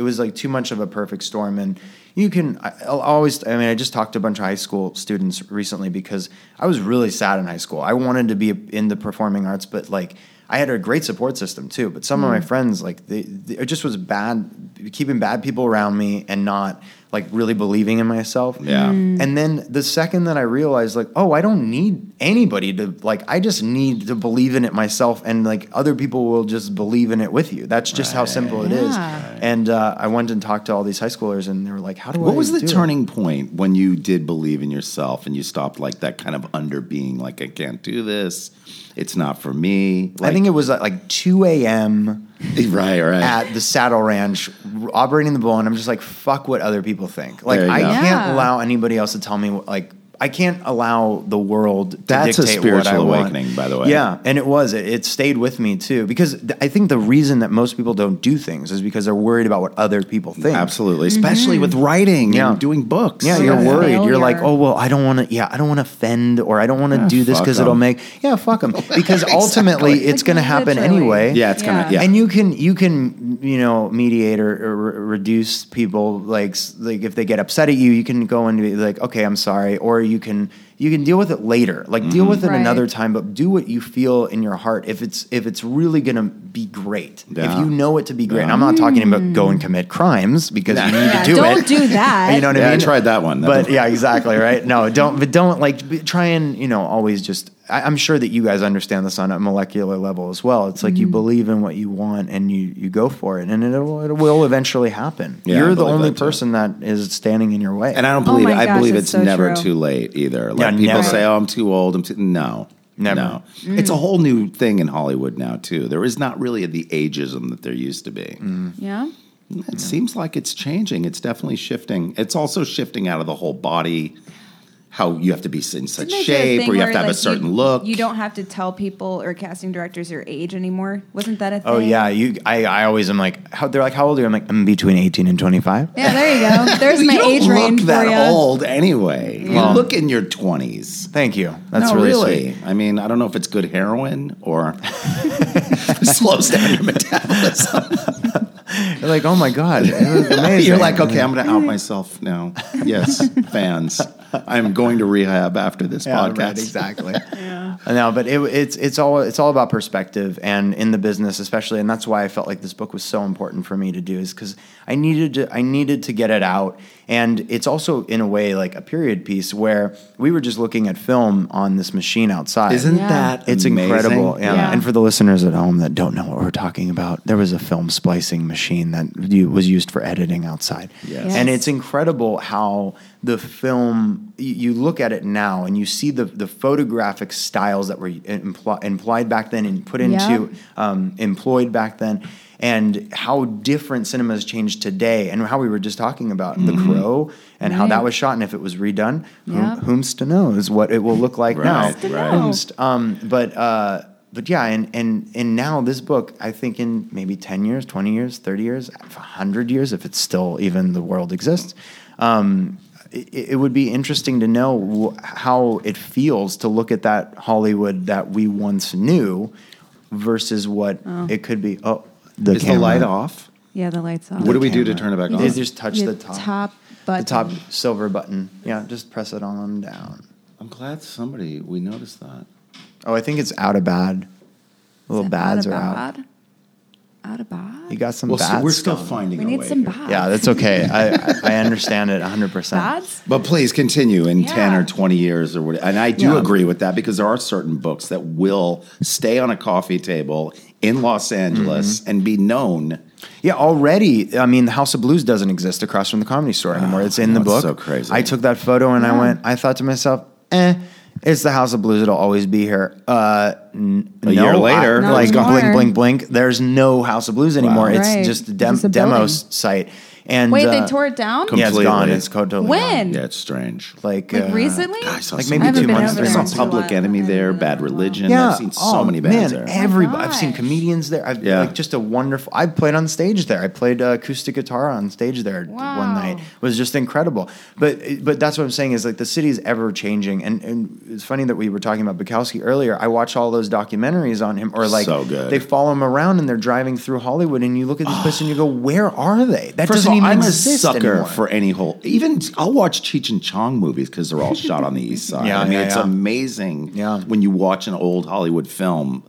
was like too much of a perfect storm. And you can, I just talked to a bunch of high school students recently because I was really sad in high school. I wanted to be in the performing arts, but like I had a great support system too. But some of my friends, like it just was bad, keeping bad people around me and not like really believing in myself. Yeah. And then the second that I realized like, oh, I don't need anybody to like, I just need to believe in it myself, and like other people will just believe in it with you. That's just how simple it is. Right. And I went and talked to all these high schoolers, and they were like, how do I do it? What was the turning point when you did believe in yourself and you stopped like that kind of under being like, I can't do this, it's not for me? Like, I think it was like 2 a.m. Right. at the Saddle Ranch, operating the bull, and I'm just like, fuck what other people think. Like, I can't allow anybody else to tell me, like, I can't allow the world to dictate what I want. That's a spiritual awakening, by the way. Yeah, and it was. It stayed with me, too, because I think the reason that most people don't do things is because they're worried about what other people think. Absolutely, especially with writing and doing books. Yeah, you're worried. Failure. You're like, oh, well, I don't want to offend, or I don't want to do this because it'll make... Yeah, fuck them. Because ultimately, it's going to happen anyway. Yeah, it's going to... Yeah. And you can, you know, mediate or reduce people, like if they get upset at you, you can go and be like, okay, I'm sorry, or you can deal with it later. Like deal with it another time, but do what you feel in your heart. If it's really going to be great, if you know it to be great. And I'm not talking about go and commit crimes because you need to do it. Don't do that. You know what I mean? I tried that one. But yeah, exactly. Right. No, don't like try and, you know, always just, I'm sure that you guys understand this on a molecular level as well. It's like you believe in what you want and you go for it, and it will eventually happen. Yeah, you're the only person that is standing in your way. And I don't believe I believe it's so never too late either. Like people say, "Oh, I'm too old." No. Never. No. Mm. It's a whole new thing in Hollywood now too. There is not really the ageism that there used to be. Mm. Yeah. It seems like it's changing. It's definitely shifting. It's also shifting out of the whole body, how you have to be in such shape, or you have to have a certain look. You don't have to tell people or casting directors your age anymore. Wasn't that a thing? Oh, yeah. I always am like, they're like, how old are you? I'm like, I'm between 18 and 25. Yeah, there you go. There's my age range for you. You don't look that old anyway. Yeah. You look in your 20s. Thank you. That's really sweet. I mean, I don't know if it's good heroin or slows down your metabolism. You're like, oh my God. It was amazing. You're like, okay, I'm going to out myself now. Yes, fans. I'm going to rehab after this podcast. Right, exactly. Yeah. No, but it's all about perspective, and in the business especially, and that's why I felt like this book was so important for me to do, is because I needed to get it out. And it's also in a way like a period piece where we were just looking at film on this machine outside. Isn't that it's amazing? Incredible? Yeah. Yeah. And for the listeners at home that don't know what we're talking about, there was a film splicing machine that was used for editing outside. Yes. And it's incredible how the film, you look at it now and you see the photographic styles that were implied back then and put into employed back then, and how different cinema has changed today, and how we were just talking about The Crow and how that was shot, and if it was redone, whomst to knows what it will look like now. Right. But yeah, and now this book, I think in maybe 10 years, 20 years, 30 years, 100 years, if it's still even the world exists, it would be interesting to know how it feels to look at that Hollywood that we once knew versus what it could be. Oh, is the light off? Yeah, the light's off. What do we do to turn it back on? Just touch the top button. The top silver button. Yeah, just press it on down. I'm glad we noticed that. Oh, I think it's out of bad. Little bads are out. out of bots? You got some bots. Well, so we're still finding a way. We need some bots. Yeah, that's okay. I understand it 100%. Bots? But please continue in 10 or 20 years or whatever. And I do agree with that, because there are certain books that will stay on a coffee table in Los Angeles and be known. Yeah, already. I mean, the House of Blues doesn't exist across from the Comedy Store anymore. It's in the book. That's so crazy. I took that photo and I thought to myself, it's the House of Blues. It'll always be here. A year later, like blink, blink, blink. There's no House of Blues anymore. Wow. It's just a demo site. And wait, they tore it down? Completely. Yeah, it's gone. It's totally gone. Yeah, it's strange. Like recently? Gosh, like maybe 2 months. I saw Public Enemy there, Bad Religion. Yeah. I've seen so many bands there. Everybody. I've seen comedians there. Just a wonderful. I played on stage there. I played acoustic guitar on stage there one night. It was just incredible. But that's what I'm saying is like the city's ever changing. And it's funny that we were talking about Bukowski earlier. I watch all those documentaries on him, or like so good. They follow him around and they're driving through Hollywood, and you look at this place and you go, where are they? That doesn't. I'm a sucker for any whole. Even I'll watch Cheech and Chong movies because they're all shot on the East Side. It's amazing when you watch an old Hollywood film.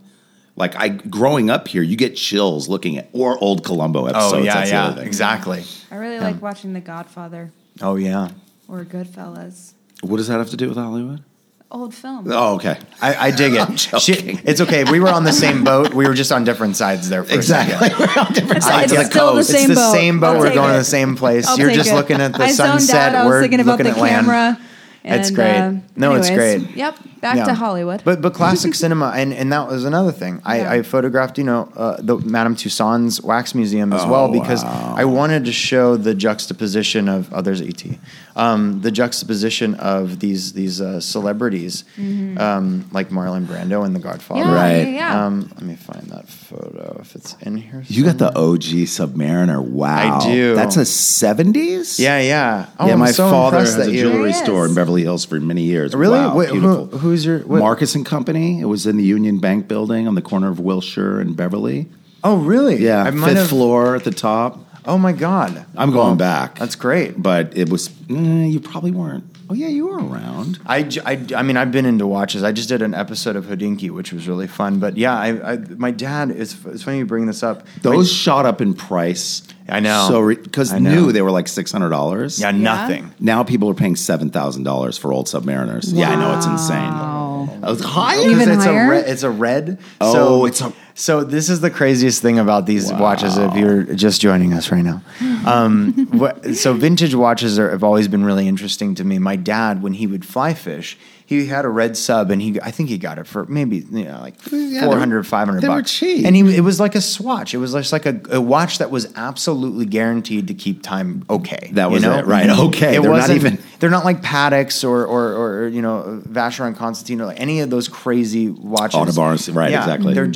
Like growing up here, you get chills looking at or old Columbo episodes. That's the other thing. Exactly. I really like watching The Godfather. Oh yeah. Or Goodfellas. What does that have to do with Hollywood? Old film. Oh, okay. I dig it. It's okay. We were on the same boat. We were just on different sides there for a second. We're on different sides of the coast. It's the same boat. We're going to the same place. You're just looking at the sunset. We're looking at land. It's great. It's great. Yep. Back to Hollywood. But classic cinema, and that was another thing. I photographed, the Madame Tussauds Wax Museum as well, because I wanted to show the juxtaposition of there's E.T. The juxtaposition of these celebrities, like Marlon Brando in The Godfather. Yeah, right. Yeah. Let me find that photo if it's in here. You got the OG Submariner. Wow. I do. That's a 70s? Yeah, yeah. Oh, yeah, my father has a jewelry store in Beverly Hills for many years. Really? Wow, beautiful. Who's your... What? Marcus and Company. It was in the Union Bank building on the corner of Wilshire and Beverly. Oh, really? Yeah. Fifth floor at the top. Oh, my God. I'm going back. That's great. But it was... you probably weren't. Oh, yeah, you were around. I mean, I've been into watches. I just did an episode of Hodinkee, which was really fun. But, yeah, I my dad... It's funny you bring this up. Those shot up in price. I know. So because new, they were like $600. Yeah, nothing. Yeah. Now people are paying $7,000 for old Submariners. Wow. Yeah, I know. It's insane. It's higher? Even higher? It's a red. Oh, so, it's a... So this is the craziest thing about these watches, if you're just joining us right now. So vintage watches have always been really interesting to me. My dad, when he would fly fish, he had a red sub, and I think he got it for maybe like $400, $500. They were cheap. And it was like a swatch. It was just like a watch that was absolutely guaranteed to keep time okay. That was it, right? Okay. They're not like Patek's or Vacheron Constantin or like any of those crazy watches. Audubars, right? Yeah, exactly. They're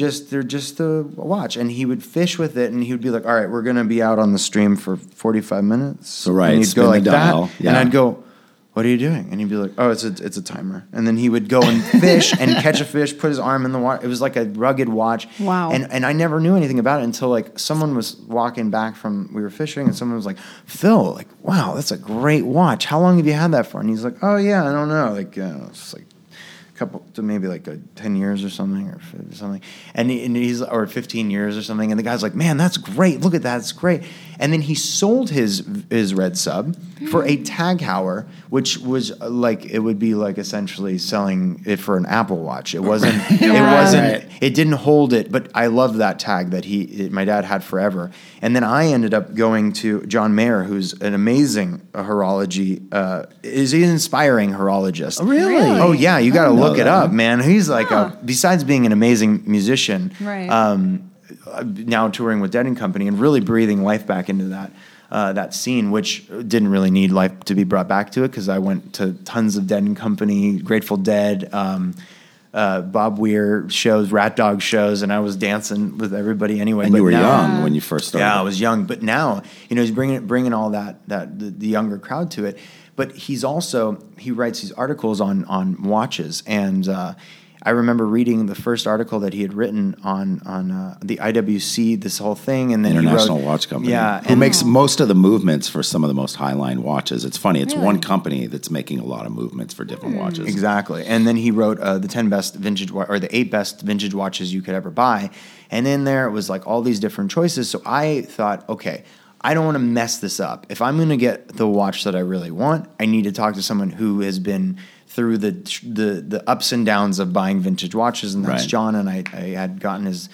just a watch, and he would fish with it, and he would be like, "All right, we're going to be out on the stream for 45 minutes." So right, and he'd go like that, yeah. And I'd go, "What are you doing?" And he'd be like, "Oh, it's a timer." And then he would go and fish and catch a fish, put his arm in the water. It was like a rugged watch. Wow. And I never knew anything about it until like someone was walking back from, we were fishing, and someone was like, "Phil, like, wow, that's a great watch. How long have you had that for?" And he's like, "Oh yeah, I don't know. Like, it's like a couple to maybe like 10 years or something or something." And he's, or 15 years or something. And the guy's like, "Man, that's great. Look at that. It's great." And then he sold his red sub for a Tag Heuer, which was like, it would be like essentially selling it for an Apple Watch. It didn't hold it, but I love that tag that my dad had forever. And then I ended up going to John Mayer, who's an amazing horology, is an inspiring horologist. Oh, really? Oh yeah. You got to look it up, man. He's like besides being an amazing musician, right. Now touring with Dead & Company and really breathing life back into that scene, which didn't really need life to be brought back to it because I went to tons of Dead & Company, Grateful Dead, Bob Weir shows, Rat Dog shows, and I was dancing with everybody anyway. And but you were young when you first started. Yeah, I was young, but now he's bringing all that the younger crowd to it. But he writes these articles on watches and. I remember reading the first article that he had written on the IWC, this whole thing, and then International Watch Company, who makes most of the movements for some of the most high-line watches. It's funny; it's one company that's making a lot of movements for different watches. Exactly. And then he wrote the 10 best vintage or the 8 best vintage watches you could ever buy, and in there it was like all these different choices. So I thought, okay, I don't want to mess this up. If I'm going to get the watch that I really want, I need to talk to someone who has been through the ups and downs of buying vintage watches, and that's John. And I had gotten his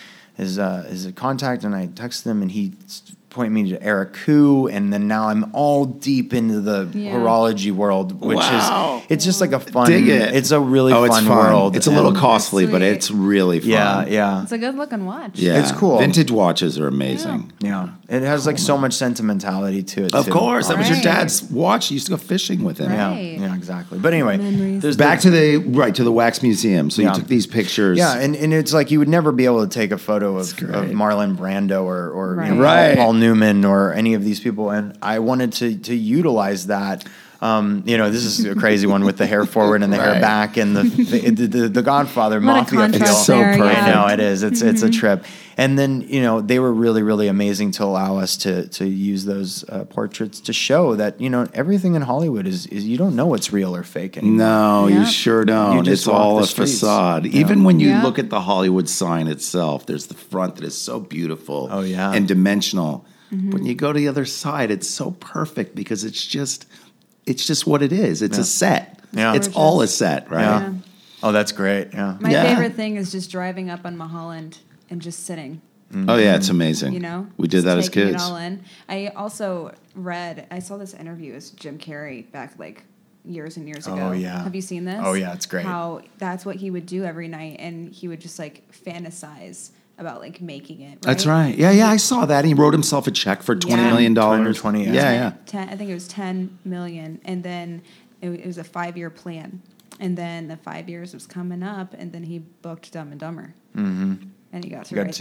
contact, and I texted him, and he pointed me to Eric Koo, and then now I'm all deep into the horology world, which is it's just like a fun. Dig it. It's a really fun world. It's a little costly, but it's really fun. Yeah, yeah. It's a good looking watch. Yeah, it's cool. Vintage watches are amazing. Yeah. It has like so much sentimentality to it. Of course, that was your dad's watch. You used to go fishing with him. Right. Yeah, exactly. But anyway, back to the wax museum. So you took these pictures. Yeah, and it's like you would never be able to take a photo of Marlon Brando or you know, Paul Newman or any of these people, and I wanted to utilize that. You know, this is a crazy one with the hair forward and the hair back and the Godfather mafia feel. It's so perfect. I know it is. It's a trip. And then, you know, they were really, really amazing to allow us to use those portraits to show that, you know, everything in Hollywood is you don't know what's real or fake anymore. No, you sure don't. It's all a facade. Yeah. Even when you look at the Hollywood sign itself, there's the front that is so beautiful and dimensional. Mm-hmm. When you go to the other side, it's so perfect because it's just what it is. It's a set. Yeah. It's all a set, right? Yeah. Oh, that's great. Yeah. My favorite thing is just driving up on Mulholland and just sitting. Mm-hmm. Oh yeah, it's amazing. You know, we did that as kids. Taking it all in. I also saw this interview with Jim Carrey back like years and years ago. Oh yeah. Have you seen this? Oh yeah, it's great. How that's what he would do every night, and he would just like fantasize about like making it. Right? That's right. Yeah, yeah. I saw that. He wrote himself a check for $20 million. 20. Yeah. 10, I think it was $10 million, and then it was a 5-year plan, and then the 5 years was coming up, and then he booked Dumb and Dumber. Mm-hmm. And he got to for $10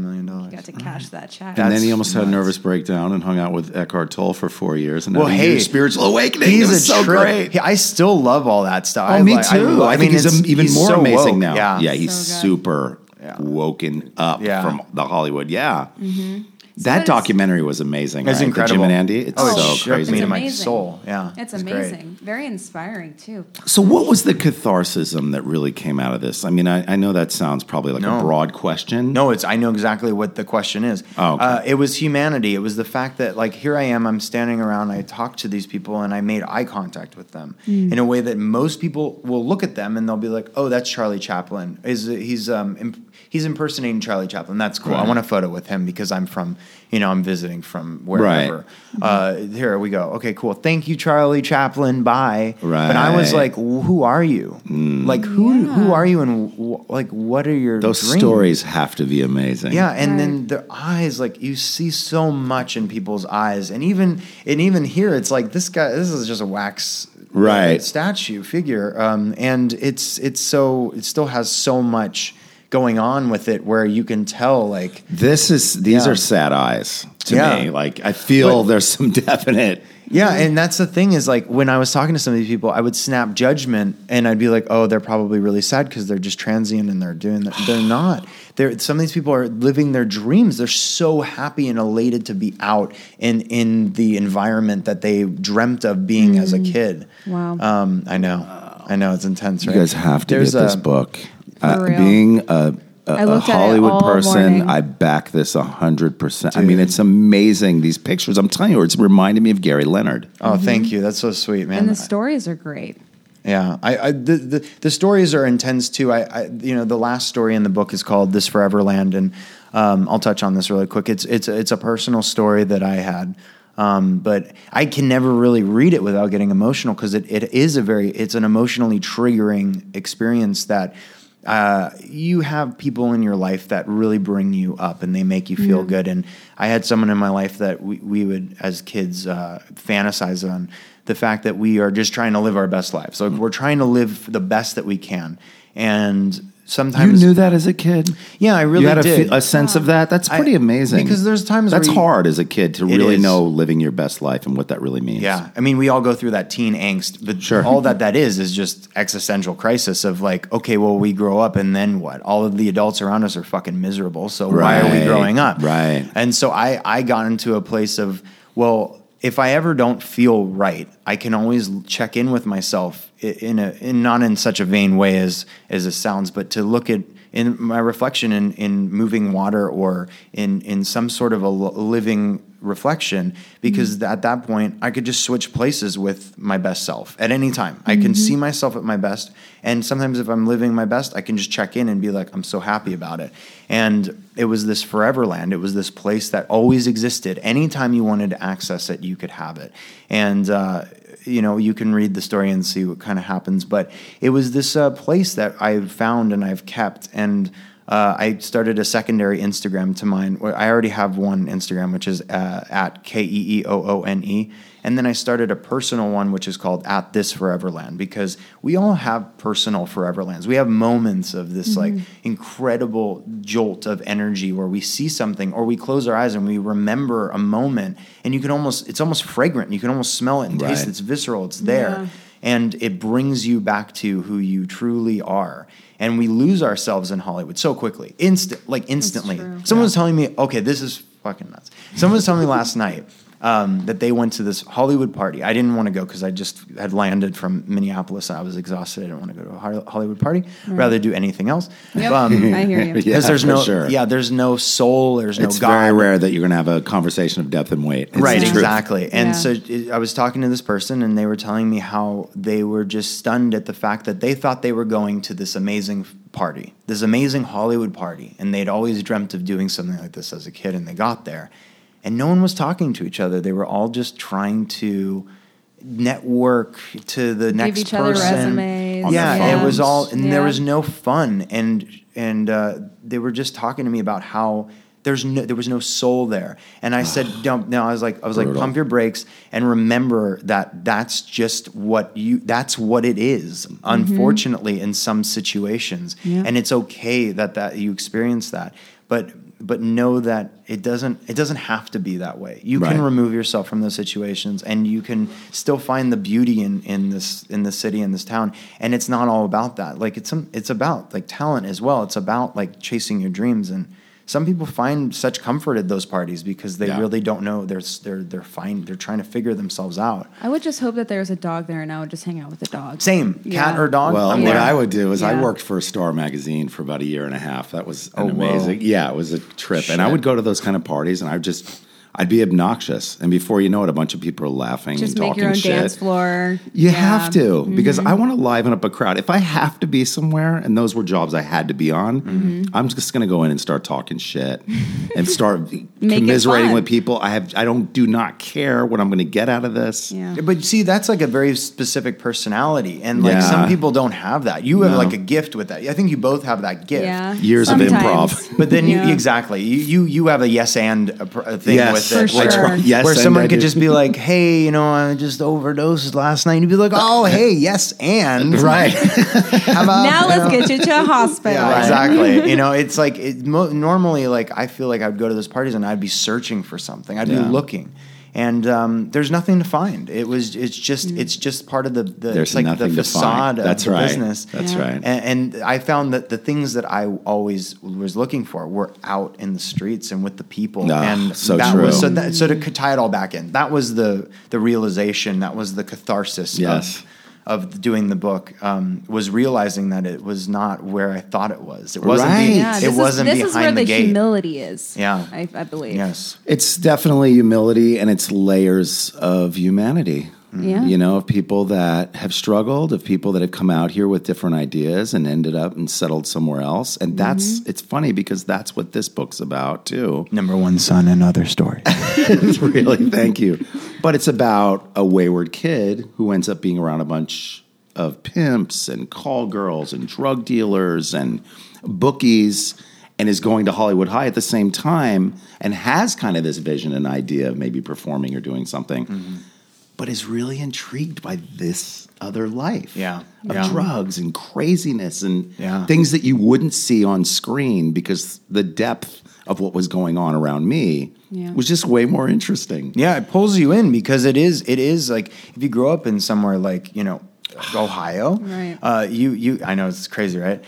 million. He got to cash that check. And then he almost had a nervous breakdown and hung out with Eckhart Tolle for 4 years. And now spiritual awakening. He's great. I still love all that stuff. Oh, me too. I think he's even more amazing now. Yeah, he's super woken up from the Hollywood. Yeah. Mm-hmm. That documentary was amazing. It's incredible. The Jim and Andy. It's so crazy. It's amazing. My soul. Yeah, it's amazing. Great. Very inspiring too. So, what was the catharsism that really came out of this? I mean, I know that sounds probably like a broad question. No, I know exactly what the question is. Oh, okay. It was humanity. It was the fact that like here I am. I'm standing around. I talk to these people, and I made eye contact with them in a way that most people will look at them and they'll be like, "Oh, that's Charlie Chaplin. He's impersonating Charlie Chaplin. That's cool. Right. I want a photo with him because I'm from." You know, I'm visiting from wherever. Right. Here we go. Okay, cool. Thank you, Charlie Chaplin. Bye. Right. But I was like, who are you? Mm. Like, who are you? And like, what are your dreams? Stories have to be amazing. Yeah, and then their eyes, like, you see so much in people's eyes, and even here, it's like this guy. This is just a wax statue figure, and it still has so much going on with it where you can tell like these are sad eyes to me. Like I feel there's some definite. Yeah. And that's the thing is like when I was talking to some of these people, I would snap judgment and I'd be like, oh, they're probably really sad because they're just transient and they're doing that. They're not. Some of these people are living their dreams. They're so happy and elated to be out and in the environment that they dreamt of being as a kid. Wow. I know it's intense, right? You guys have to get this book. Being a Hollywood person, I back this 100%. I mean, it's amazing, these pictures. I'm telling you, it's reminded me of Gary Leonard. Oh, thank you. That's so sweet, man. And the stories are great. Yeah. The stories are intense, too. The last story in the book is called This Forever Land, and I'll touch on this really quick. It's a personal story that I had. But I can never really read it without getting emotional because it's an emotionally triggering experience that you have people in your life that really bring you up and they make you feel good. And I had someone in my life that we would, as kids, fantasize on the fact that we are just trying to live our best lives. So we're trying to live the best that we can. And sometimes... You knew that as a kid? Yeah, I really did. You had a sense of that? That's pretty amazing. Because there's times that's where... That's hard as a kid to really know living your best life and what that really means. Yeah. I mean, we all go through that teen angst, but all that is just existential crisis of like, okay, well, we grow up and then what? All of the adults around us are fucking miserable, so why are we growing up? Right. And so I got into a place of, well... If I ever don't feel right, I can always check in with myself in not in such a vain way as it sounds, but to look at in my reflection in moving water or in some sort of a living reflection, because at that point I could just switch places with my best self at any time. I can see myself at my best, and sometimes if I'm living my best, I can just check in and be like, I'm so happy about it. And it was this forever land. It was this place that always existed. Anytime you wanted to access it, you could have it. And you know, you can read the story and see what kind of happens, but it was this place that I've found and I've kept. And I started a secondary Instagram to mine. I already have one Instagram, which is at Keeoone. And then I started a personal one, which is called At This Foreverland, because we all have personal foreverlands. We have moments of this like incredible jolt of energy where we see something or we close our eyes and we remember a moment, and you can almost, it's almost fragrant. You can almost smell it and taste it. It's visceral. It's there. Yeah. And it brings you back to who you truly are. And we lose ourselves in Hollywood so quickly, instantly. Someone was telling me, okay, this is fucking nuts. Someone was telling me last night that they went to this Hollywood party. I didn't want to go because I just had landed from Minneapolis and I was exhausted. I didn't want to go to a Hollywood party. Right. Rather do anything else. Yep. I hear you. Yeah, there's no soul. There's no God. It's very rare that you're going to have a conversation of depth and weight. It's right, exactly. And so I was talking to this person, and they were telling me how they were just stunned at the fact that they thought they were going to this amazing party, this amazing Hollywood party, and they'd always dreamt of doing something like this as a kid, and they got there. And no one was talking to each other. They were all just trying to network to the next person. Give each other resumes. Yeah, it was all, and there was no fun. And they were just talking to me about how there was no soul there. And I said, I was like, pump your brakes and remember that's just that's what it is, unfortunately, in some situations. Yeah. And it's okay that you experience that. But know that it doesn't have to be that way. You can remove yourself from those situations, and you can still find the beauty in this city, in this town. And it's not all about that. Like it's about like talent as well. It's about like chasing your dreams. And some people find such comfort at those parties because they really don't know. They're trying to figure themselves out. I would just hope that there's a dog there, and I would just hang out with the dog. Same cat or dog. Well, what I would do is I worked for Star magazine for about a year and a half. That was amazing. Whoa. Yeah, it was a trip, and I would go to those kind of parties, and I'd be obnoxious, and before you know it, a bunch of people are laughing and talking shit. Just make your own dance floor. You have to, because I want to liven up a crowd. If I have to be somewhere, and those were jobs I had to be on, I'm just going to go in and start talking shit and start commiserating with people. I do not care what I'm going to get out of this. Yeah. But see, that's like a very specific personality, and like some people don't have that. You have like a gift with that. I think you both have that gift. Yeah. Years of improv, but then you have a yes and a thing with. For sure. Yes, where someone could just be like, hey, you know, I just overdosed last night. And you'd be like, oh, hey, yes, and. Right. Now let's get you to a hospital. Yeah, exactly. You know, it's like normally, like, I feel like I'd go to those parties and I'd be searching for something. I'd be looking. And there's nothing to find. It's just part of the facade of the business. That's right. And I found that the things that I always was looking for were out in the streets and with the people. So to tie it all back in, that was the realization. That was the catharsis. Yes. Of doing the book was realizing that it was not where I thought it was. It wasn't. It wasn't behind the gate. This is where the humility is. Yeah, I believe. Yes, it's definitely humility, and it's layers of humanity. Yeah, you know, of people that have struggled, of people that have come out here with different ideas and ended up and settled somewhere else. And that's it's funny because that's what this book's about too. Number one son and other story. Really, thank you. But it's about a wayward kid who ends up being around a bunch of pimps and call girls and drug dealers and bookies, and is going to Hollywood High at the same time and has kind of this vision and idea of maybe performing or doing something. Mm-hmm. but is really intrigued by this other life of drugs and craziness and things that you wouldn't see on screen because the depth of what was going on around me was just way more interesting. Yeah, it pulls you in because it is like if you grow up in somewhere like, you know, Ohio, right. You I know it's crazy, right?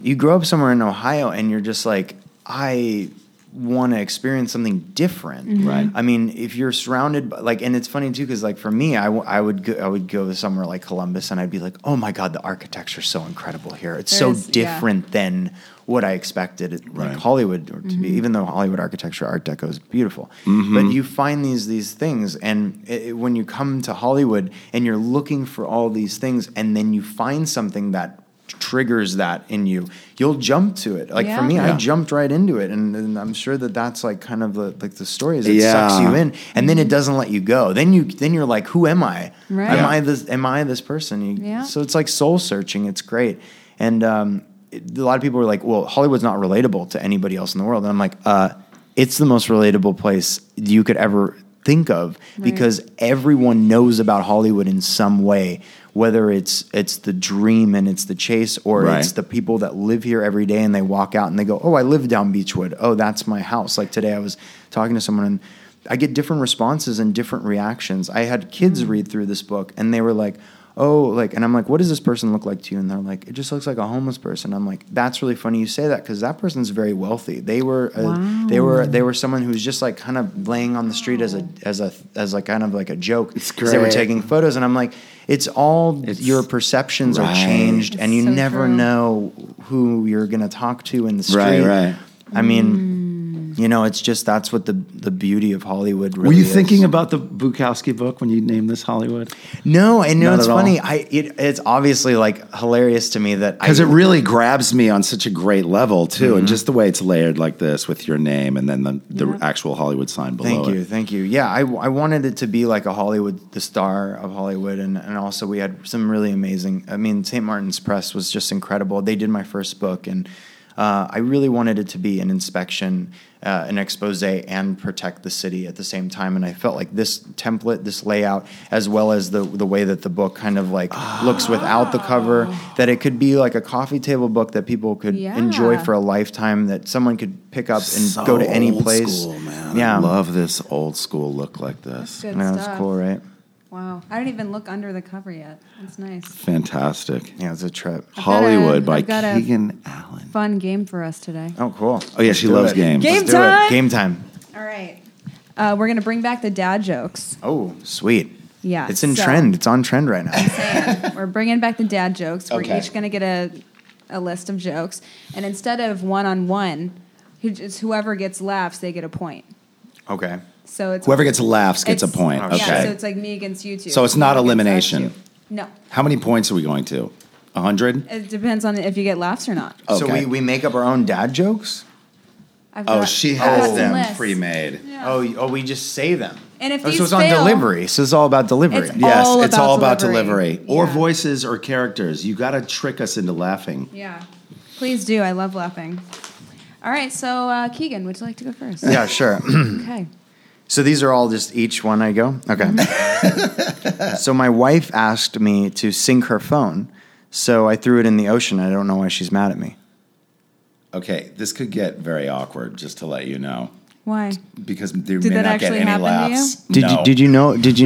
You grow up somewhere in Ohio and you're just like, I want to experience something different. Mm-hmm. Right. I mean, if you're surrounded by, like, and it's funny too, cause like for me, I would go somewhere like Columbus and I'd be like, oh my God, the architecture's so incredible here. It's different than what I expected like Hollywood to be, even though Hollywood architecture, Art Deco is beautiful. Mm-hmm. But you find these things, and when you come to Hollywood and you're looking for all these things, and then you find something that triggers that in you, you'll jump to it. Like for me, I jumped right into it, and I'm sure that's like kind of the story is it sucks you in, and then it doesn't let you go. Then you're like, who am I? Right. Am I this person? So it's like soul searching. It's great, and a lot of people were like, well, Hollywood's not relatable to anybody else in the world. And I'm like, it's the most relatable place you could ever think of because everyone knows about Hollywood in some way, whether it's the dream and it's the chase or it's the people that live here every day and they walk out and they go, oh, I live down Beachwood. Oh, that's my house. Like today I was talking to someone and I get different responses and different reactions. I had kids read through this book and they were like, oh, like, and I'm like, what does this person look like to you? And they're like, it just looks like a homeless person. I'm like, that's really funny you say that because that person's very wealthy. They were someone who's just like kind of laying on the street as kind of like a joke. It's great. They were taking photos, and I'm like, your perceptions are changed, and you never know who you're gonna talk to in the street. Right. I mean. You know, it's just that's what the beauty of Hollywood really is. Were you thinking about the Bukowski book when you named this Hollywood? No, I know it's funny. It's obviously like hilarious to me that because it really grabs me on such a great level too, and just the way it's layered like this with your name and then the actual Hollywood sign below. Thank you. Yeah, I wanted it to be like a Hollywood, the star of Hollywood, and also we had some really amazing. I mean, St. Martin's Press was just incredible. They did my first book and. I really wanted it to be an inspection, an expose, and protect the city at the same time. And I felt like this template, this layout, as well as the way that the book kind of like looks without the cover, that it could be like a coffee table book that people could enjoy for a lifetime, that someone could pick up and go to any place. Old school, man. Yeah. I love this old school look like this. That's cool, right? Wow. I didn't even look under the cover yet. That's nice. Fantastic. Yeah, it's a trip. Hollywood by Keegan Allen. Fun game for us today. Oh, cool. Oh, yeah, she loves games. Game time. Game time. All right. We're going to bring back the dad jokes. Oh, sweet. Yeah. It's in trend. It's on trend right now. We're bringing back the dad jokes. We're each going to get a list of jokes. And instead of one-on-one, it's whoever gets laughs, they get a point. Okay. So it's whoever gets laughs gets a point. Okay. Yeah, so it's like me against you two. So it's not elimination. No. How many points are we going to? 100? It depends on if you get laughs or not. Okay. So we make up our own dad jokes? She has them pre-made. Yeah. Oh, we just say them. And if so it's fail, on delivery. So it's all about delivery. It's all about delivery. Yeah. Or voices or characters. You got to trick us into laughing. Yeah. Please do. I love laughing. All right. So, Keegan, would you like to go first? Yeah, sure. Okay. So these are all just each one I go? Okay. Mm-hmm. So my wife asked me to sync her phone, so I threw it in the ocean. I don't know why she's mad at me. Okay, this could get very awkward, just to let you know. Why? Because there did may not get any laughs. Did you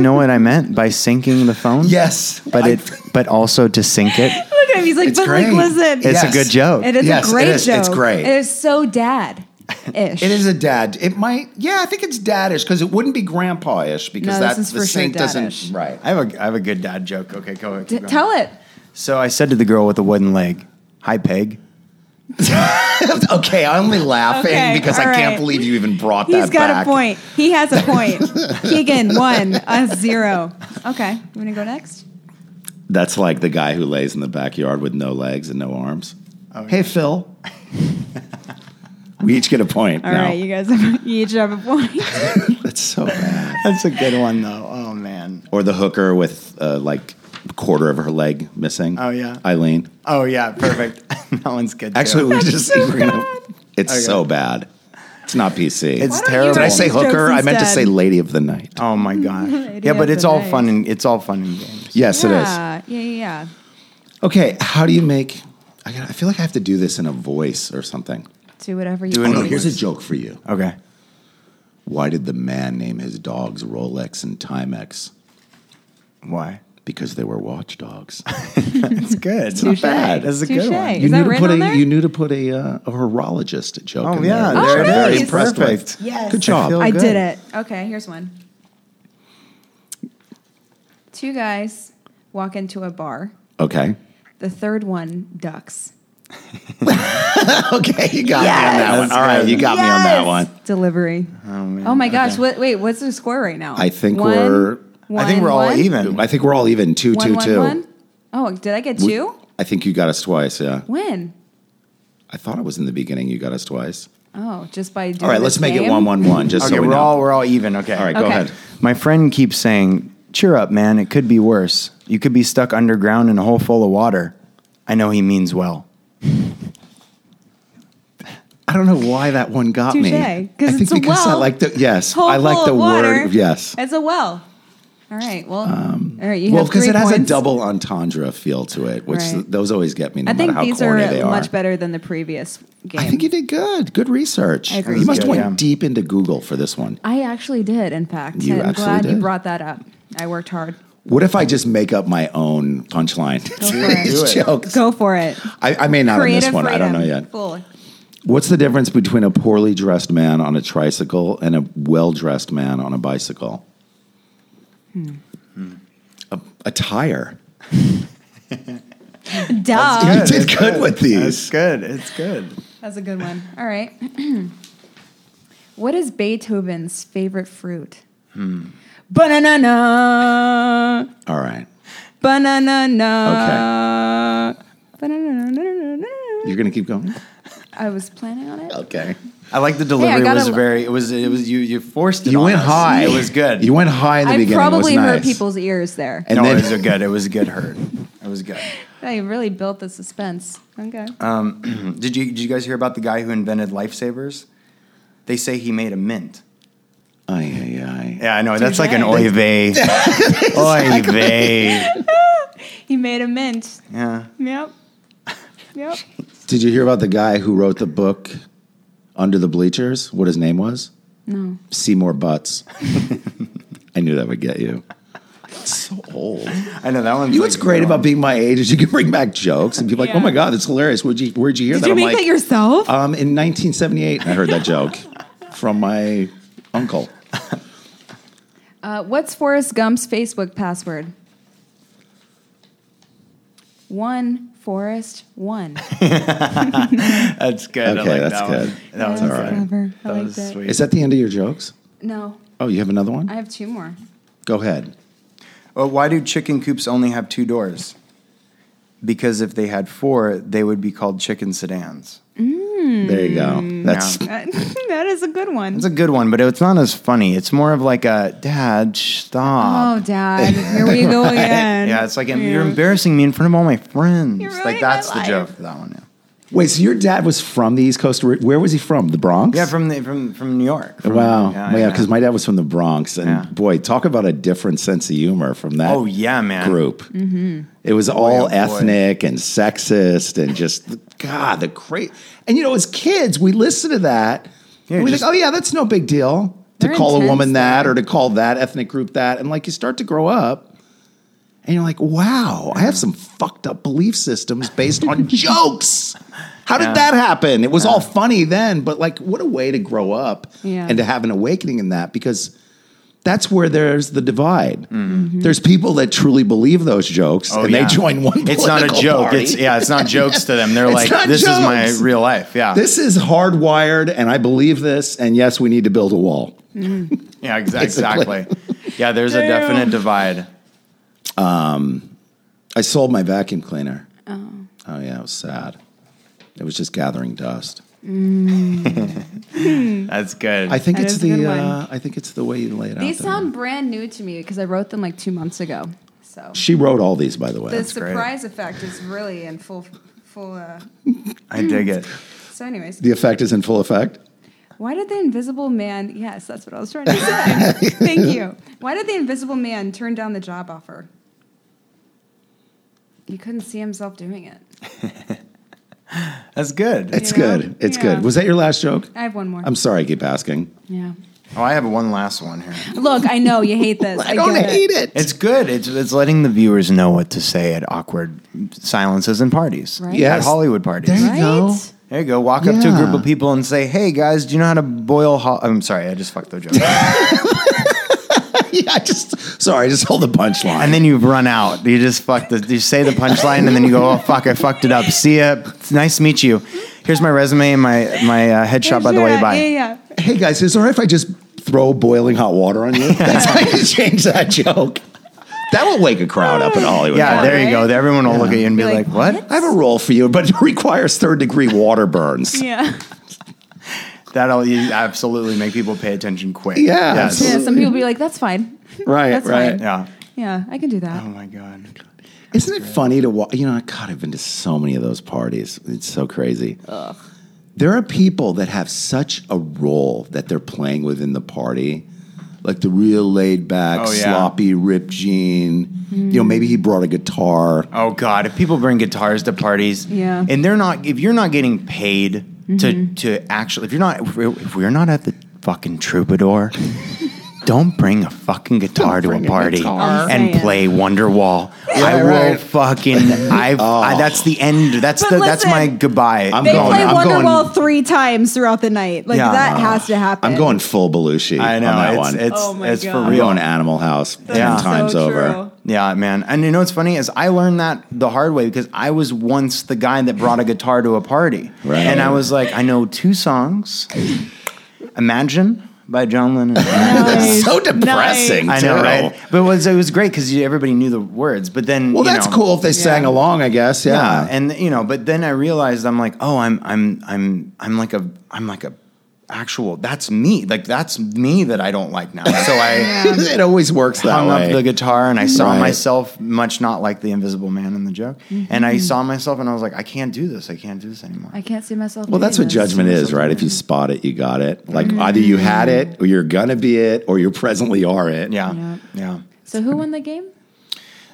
know what I meant by syncing the phone? Yes. But also to sync it? Look at him, he's like, it's but great. Like, listen. It's a good joke. It is a great joke. It's great. It is so dad. Ish. It is a dad. It might, I think it's dad-ish because it wouldn't be grandpa-ish because that's the sink doesn't. Right. I have a good dad joke. Okay, go ahead. Tell it. So I said to the girl with the wooden leg, "Hi, Peg." Okay, I'm only laughing because I can't believe you even brought that back. He's got a point. He has a point. Keegan 1, 0. Okay, you want to go next? That's like the guy who lays in the backyard with no legs and no arms. Okay. Hey, Phil. We each get a point. All right, you each have a point. That's so bad. That's a good one, though. Oh, man. Or the hooker with, a quarter of her leg missing. Oh, yeah. Eileen. Oh, yeah, perfect. That one's good, too. Actually, we're going to... It's so bad. It's not PC. It's terrible. Did I say hooker? I meant to say lady of the night. Oh my gosh. Yeah, but it's all fun and it's all fun and games. Yes, it is. Yeah. Okay, how do you make? I feel like I have to do this in a voice or something. Do whatever you want. Here's a joke for you. Okay. Why did the man name his dogs Rolex and Timex? Why? Because they were watchdogs. That's good. It's not bad. That's a good one. You knew to put a horologist joke in there. Oh, yeah. They're very impressed with. Yes. Good job. I did it. Okay, here's one. Two guys walk into a bar. Okay. The third one ducks. Okay, you got me on that one. All right, you got me on that one. Delivery. Oh my gosh. Okay. Wait, what's the score right now? I think we're all even. I think we're all even. Two. One? Oh, did I get two? I think you got us twice, yeah. When? I thought it was in the beginning you got us twice. Oh, just by doing all right, let's make it 1-1-1 just okay, so we know. We're all even, okay. All right, go ahead. My friend keeps saying, cheer up, man, it could be worse. You could be stuck underground in a hole full of water. I know he means well. I don't know why that one got me. Because it's a well. I think because I like the, yes, I like the word, yes. It's a well. All right. Well, you have because it has a double entendre feel to it, which those always get me no matter how corny they are. I think these are much better than the previous game. I think you did good. Good research. I agree. You must have went deep into Google for this one. I actually did, in fact. I'm glad you brought that up. I worked hard. What if I just make up my own punchline? Go for it. I may not on this one. I don't know yet. Cool. What's the difference between a poorly dressed man on a tricycle and a well-dressed man on a bicycle? A tire. Duh. You did good with these. That's good. It's good. That's a good one. All right. What is Beethoven's favorite fruit? Banana. All right. Banana. Okay. Banana. You're gonna keep going? I was planning on it. Okay. I like the delivery. It was very. It was. You forced it. You went high. It was good. You went high in the beginning. I probably hurt people's ears there. And then it was good. It was a good hurt. It was good. They really built the suspense. Okay. Did you guys hear about the guy who invented lifesavers? They say he made a mint. Aye. Yeah, I know. That's like an oy vey. Oy vey. He made a mint. Yeah. Yep. Did you hear about the guy who wrote the book Under the Bleachers? What his name was? No. Seymour Butts. I knew that would get you. It's so old. I know that one. You know what's great about being my age is you can bring back jokes and be like, oh my God, that's hilarious. Where'd you hear that? Did you make that yourself? In 1978, I heard that joke from my uncle. What's Forrest Gump's Facebook password? One Forrest. That's good. Okay, that's good. That was all right. That was sweet. Is that the end of your jokes? No. Oh, you have another one? I have two more. Go ahead. Well, why do chicken coops only have two doors? Because if they had four, they would be called chicken sedans. There you go. That is a good one. It's a good one, but it's not as funny. It's more of like a, Dad, stop. Oh, Dad, here we go again. Yeah, it's like, you're embarrassing me in front of all my friends. Like, that's the joke for that one. Yeah. Wait, so your dad was from the East Coast? Where was he from? The Bronx? Yeah, from New York. Wow. Yeah, because my dad was from the Bronx. And boy, talk about a different sense of humor from that group. Mm-hmm. It was all ethnic and sexist and just, God, the crazy. And, as kids, we listen to that. Yeah, we think, that's no big deal to call a woman that or to call that ethnic group that. And, you start to grow up. And you're like, wow, I have some fucked up belief systems based on jokes. How did that happen? It was all funny then, but what a way to grow up and to have an awakening in that, because that's where there's the divide. Mm-hmm. There's people that truly believe those jokes and they join one political party. It's not a joke. It's not jokes to them. They're like, this is my real life. Yeah. This is hardwired and I believe this. And yes, we need to build a wall. Mm. Yeah, exactly. Yeah, there's a definite divide. I sold my vacuum cleaner. Oh yeah, it was sad. It was just gathering dust. That's good. I think it's the way you laid out. These sound brand new to me because I wrote them 2 months ago. So she wrote all these, by the way. The surprise effect is really in full. I dig it. So, anyways, the effect is in full effect. Why did the Invisible Man... Yes, that's what I was trying to say. Thank you. Why did the Invisible Man turn down the job offer? He couldn't see himself doing it. That's good. It's good. It's good. Was that your last joke? I have one more. I'm sorry I keep asking. Yeah. Oh, I have one last one here. Look, I know you hate this. I don't hate it. It's good. It's letting the viewers know what to say at awkward silences and parties. Right? Yes. At Hollywood parties. There you go. There you go. Walk up to a group of people and say, hey, guys, do you know how to boil... I'm sorry. I just fucked the joke. I just hold the punchline. And then you've run out. You just you say the punchline and then you go, oh, fuck, I fucked it up. See ya. It's nice to meet you. Here's my resume and my headshot, by the way. Bye. Yeah, yeah. Hey, guys, is it all right if I just throw boiling hot water on you? That's how you change that joke. That will wake a crowd up in Hollywood. Yeah, there you go. Everyone will look at you and be like, what? I have a role for you, but it requires third-degree water burns. Yeah. That'll absolutely make people pay attention quick. Yeah. Yes. Yeah, some people will be like, that's fine. Right, that's right. Fine. Yeah. Yeah, I can do that. Oh, my God. Isn't it funny to watch? You know, God, I've been to so many of those parties. It's so crazy. Ugh. There are people that have such a role that they're playing within the party. Like the real laid-back, sloppy, ripped jean. Mm. You know, maybe he brought a guitar. Oh, God. If people bring guitars to parties, and they're not, if you're not getting paid to actually, if we're not at the fucking Troubadour, don't bring a fucking guitar to a party and play Wonderwall. Yeah, I will fucking. That's the end. That's my goodbye. They play Wonderwall 3 times throughout the night. Like that has to happen. I'm going full Belushi. I know on that one. It's for real. I'm going Animal House 10 times over. True. Yeah, man. And you know what's funny is I learned that the hard way because I was once the guy that brought a guitar to a party, and I was like, I know 2 songs. Imagine. By John Lennon. That's so depressing. Nice. I know, right? But it was great because everybody knew the words. But then, that's cool if they sang along, I guess. Yeah. And but then I realized I'm like, oh, I'm like a actual. That's me. Like that's me that I don't like now. So I it always works that hung way. Up the guitar and I saw myself much not like the Invisible Man in the joke. Mm-hmm. And I saw myself and I was like, I can't do this. I can't do this anymore. I can't see myself. Well, that's what judgment is, right? If you spot it, you got it. Like either you had it or you're gonna be it or you presently are it. Yeah. So who won the game?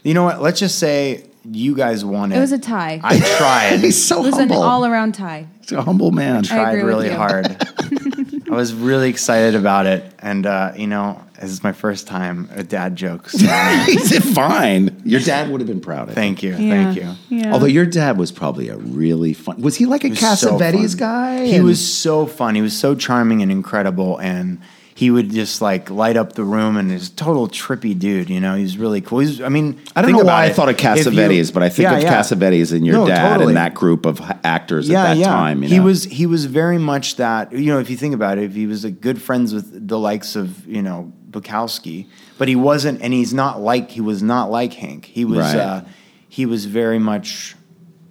You know what? Let's just say you guys won it. It was a tie. I tried. He's so humble. It was an all-around tie. He's a humble man. I tried really hard. I was really excited about it. And, this is my first time at dad jokes. He's fine. Your dad would have been proud of it. Thank you. Yeah. Thank you. Yeah. Although your dad was probably a really fun... Was he like a Cassavetes guy? He was so fun. He was so charming and incredible. And he would just like light up the room and he's a total trippy dude, He was really cool. I don't know why I thought of Cassavetes, but I think of Cassavetes and your dad and that group of actors at that time. He was very much that, if you think about it, he was a good friends with the likes of, Bukowski, but he wasn't, and he was not like Hank. He was, he was very much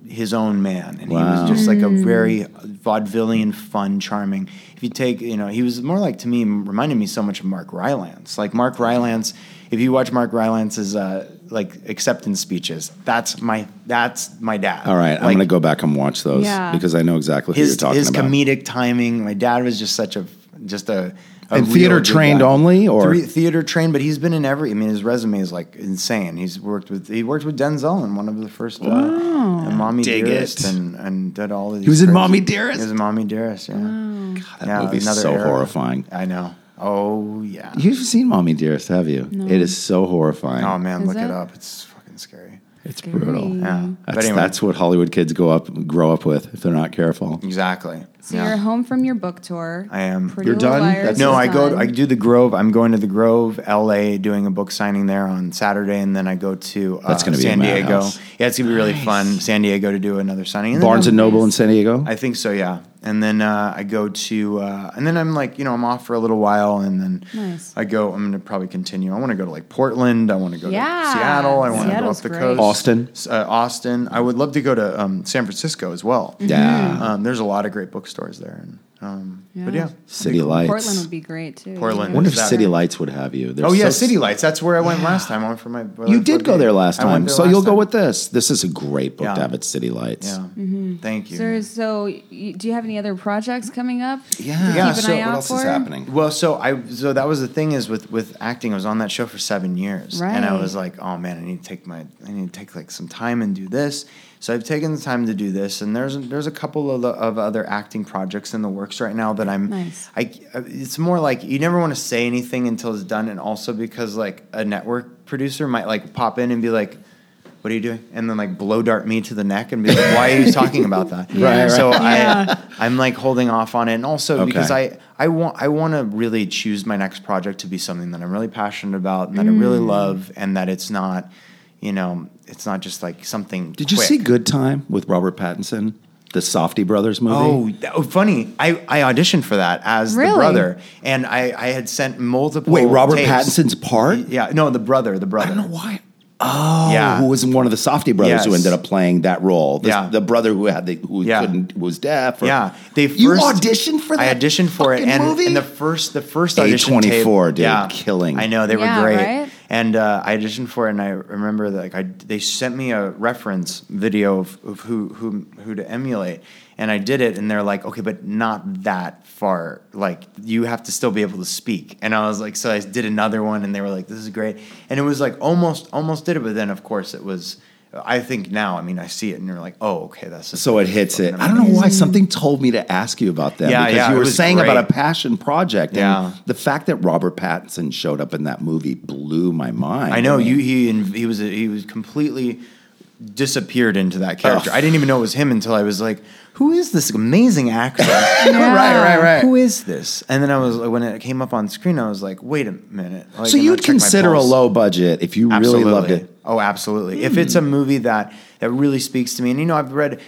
his own man. And he was just like a very vaudevillian, fun, charming. If you take, he was more like, to me, reminded me so much of Mark Rylance. Like Mark Rylance, if you watch Mark Rylance's acceptance speeches, that's my dad. All right, I'm gonna go back and watch those because I know exactly who you're talking about. His comedic timing. My dad was just such a and theater trained only, or theater trained, but he's been in every. I mean, his resume is like insane. He worked with Denzel in one of the first. Mommy Dearest and did all of these. He was in Mommy Dearest. He was in Mommy Dearest. Yeah. Oh. God, that movie's so horrifying. I know. Oh yeah. You've seen Mommy Dearest, have you? No. It is so horrifying. Oh man, look it up. It's fucking scary. It's brutal. Yeah. That's what Hollywood kids grow up with if they're not careful. Exactly. So you're home from your book tour. I am. Pretty Little Liars. You're done? No, I do the Grove. I'm going to the Grove, LA, doing a book signing there on Saturday, and then I go to San Diego. Yeah, it's gonna be really fun. San Diego to do another signing. And Barnes and Noble in San Diego? I think so, yeah. And then I go to, and then I'm like, I'm off for a little while, and then I'm going to probably continue. I want to go to like Portland. I want to go to Seattle. I want to go up the coast. Austin. I would love to go to San Francisco as well. Yeah. There's a lot of great bookstores there. And, City Lights. Portland would be great too. Portland. I wonder if City Lights would have you. City Lights. That's where I went last time. I went for my. You did go there last time, so you'll go with this. This is a great book to have at City Lights. Yeah. Mm-hmm. Thank you. So do you have any other projects coming up? Yeah. So what else is happening? Well, so that was the thing is with acting, I was on that show for 7 years, right. And I was like, oh man, I need to take like some time and do this. So I've taken the time to do this, and there's a couple of other acting projects in the works right now that I'm. Nice. It's more like you never want to say anything until it's done, and also because like a network producer might like pop in and be like, "What are you doing?" And then like blow dart me to the neck and be like, "Why are you talking about that?" Yeah. Right. So I'm like holding off on it, and also because I want to really choose my next project to be something that I'm really passionate about and that I really love, and that it's not, you know. It's not just like something. Did you see Good Time with Robert Pattinson, the Safdie Brothers movie? Oh, funny! I auditioned for that as the brother, and I had sent multiple. Wait, Robert tapes. Pattinson's part? Yeah, no, the brother. I don't know why. Oh, yeah. Who was one of the Safdie Brothers who ended up playing that role? The brother who had was deaf. Or, yeah, you auditioned for that. I auditioned for it, and the first audition A24, dude, killing. I know they were great. Right? And I auditioned for it, and I remember that, like they sent me a reference video of who to emulate, and I did it, and they're like, okay, but not that far. Like you have to still be able to speak. And I was like, so I did another one, and they were like, this is great. And it was like almost did it, but then of course it was. I think now, I mean, I see it and you're like, oh, okay, that's... So it hits it. I don't know why something told me to ask you about that. Yeah, because you were saying great. About a passion project. Yeah. And the fact that Robert Pattinson showed up in that movie blew my mind. I know. He was completely disappeared into that character. Oh. I didn't even know it was him until I was like, who is this amazing actor? Yeah. Right. Who is this? And then I was, when it came up on screen, I was like, wait a minute. Like, so you'd consider a low budget if you really loved it. Oh, absolutely. If it's a movie that really speaks to me. And, you know, I've read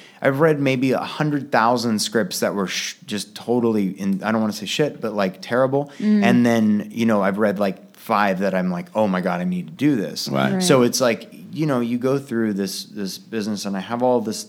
maybe 100,000 scripts that were just totally, I don't want to say shit, but like terrible. Mm. And then, you know, I've read like 5 that I'm like, oh my God, I need to do this. Right. So it's like, you know, you go through this business and I have all this,